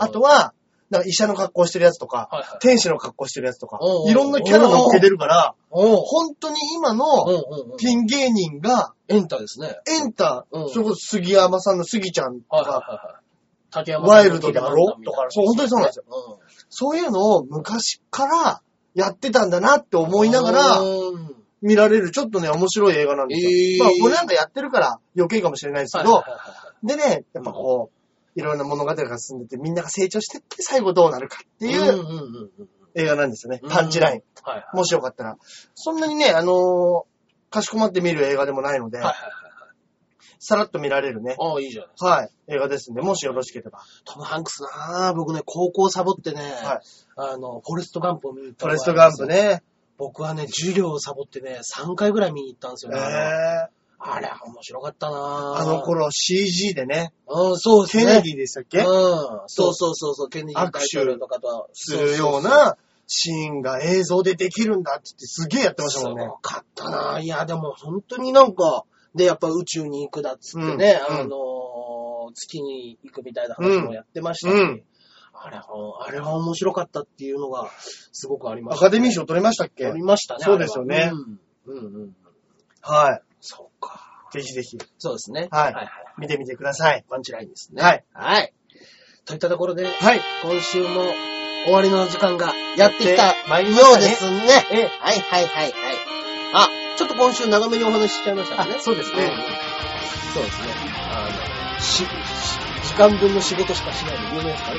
あとは、なんか医者の格好してるやつとか、はいはい、天使の格好してるやつとか、いろんなキャラ乗っけてるから、本当に今のピン芸人が、エンタですね。エンタ、それこそ杉山さんの杉ちゃんとか、はいはいはい、ワイルドだろとか、そう、本当にそうなんですよ、うん。そういうのを昔からやってたんだなって思いながら、見られる、ちょっとね、面白い映画なんですよ。まあ、俺なんかやってるから余計かもしれないですけど、はいはいはい、でね、やっぱこう、いろんな物語が進んでて、みんなが成長してって、最後どうなるかっていう映画なんですよね。パンチライン。はいはい、もしよかったら。そんなにね、かしこまって見る映画でもないので、はいはいはい、さらっと見られるね。ああ、いいじゃないですか。はい。映画ですんで、もしよろしければ。トム・ハンクスなぁ、僕ね、高校サボってね、はい、フォレスト・ガンプを見に行った。フォレスト・ガンプね。僕はね、授業をサボってね、3回ぐらい見に行ったんですよね。あれ、面白かったなぁ。あの頃、CG でね。うん、そうですね。ケネディでしたっけ？うん。そうそうそうそう、ケネディの大統領の方するようなシーンが映像でできるんだって言って、すげえやってましたもんね。すごかったなぁ。いや、でも本当になんか、で、やっぱ宇宙に行くだっつってね、うん、月に行くみたいな話もやってましたし、うん、あれは面白かったっていうのがすごくありました、ね。アカデミー賞取れましたっけ？取りましたね。そうですよね。うんうんうん。はい。そうか。ぜひぜひ。そうですね。はい。はいはいはい、見てみてください。パンチラインですね。はい。はい。といったところで、はい、今週も終わりの時間がやってきたようですね。はいはいはいはい。あ、ちょっと今週長めにお話ししちゃいましたね。そうですね。そうですね。時間分の仕事しかしないの有名ですから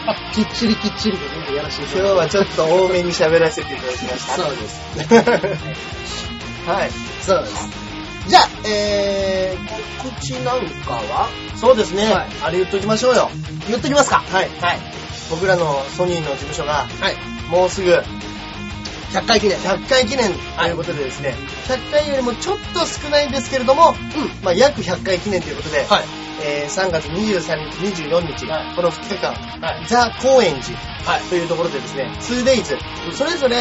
ね。きっちりきっちりで全部やらせていただきました。今日はちょっと多めに喋らせていただきました。そうです。はい。そうです。じゃあ、告知なんかはそうですね、はい。あれ言っときましょうよ。言っときますか。はい。はい。僕らのソニーの事務所が、はい、もうすぐ、100回記念。100回記念ということでですね、100回よりもちょっと少ないんですけれども、まあ、約100回記念ということで、はい、3月23日、24日、はい、この2日間、はい、ザ・高円寺というところでですね、2days、それぞれ、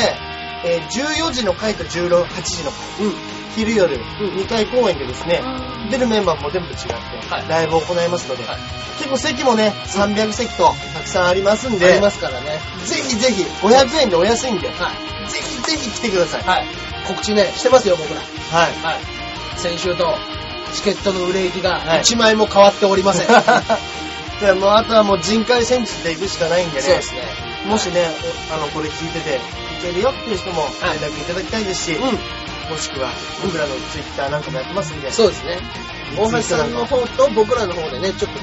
14時の回と18時の回、昼夜、2回公演でですね、出るメンバーも全部違って、ライブを行いますので、はい、結構席もね、300席とたくさんありますんで、ありますからね、ぜひぜひ、500円でお安いんで、はい、ぜひぜひ来てください。はい、告知ね、してますよ、僕ら。はい。はい、先週と、チケットの売れ行きが1枚も変わっておりません。でもうあとはもう人海戦術で行くしかないんでね、そうですね、もしね、これ聞いてて、いけるよっていう人も連絡いただきたいですし、もしくは僕らのツイッターなんかもやってますんで、そうですね、大橋さんの方と僕らの方でね、ちょっと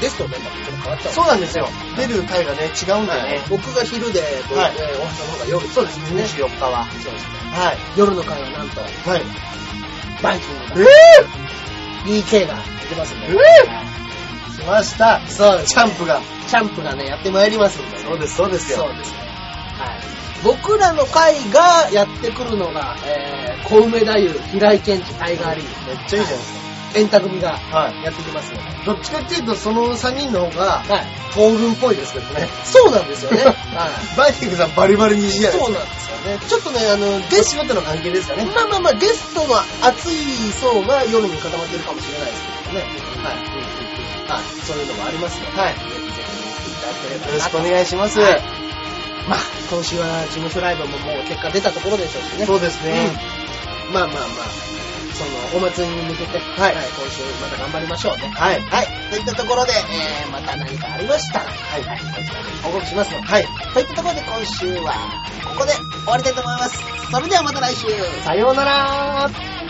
ゲストのメンバーが変わった、そうなんですよ、出る回がね、違うんでね、僕が昼で、大橋さんの方が夜、そうですね、24日は、そうですね、夜の回はなんと、バイキングが、BK が出ますんで、来ました、そう、チャンプがね、やってまいりますんで、そうです、そうですよ、そうですね、はい。僕らの会がやってくるのが、小梅太夫、平井堅二、タイガーリー、めっちゃいいじゃないですか。円卓組がやってきますので、はい、どっちかっていうとその3人の方が東軍っぽいですけどね。そうなんですよね。バイキングさんバリバリにしやすい。そうなんですよね。ちょっとね、ゲストとの関係ですかね。まあまあまあ、ゲストの熱い層が夜に固まってるかもしれないですけどね。はい。そういうのもありますので、はい。ぜひぜひいただければよろしくお願いします。はい、まあ、今週は事務所ライブももう結果出たところでしょうしね。そうですね。まあまあまあ、そのお祭りに向けて、はい、今週また頑張りましょうね。はい。はい。といったところで、また何かありましたら、はい、こちらで報告しますので、はい。といったところで今週はここで終わりたいと思います。それではまた来週。さようなら。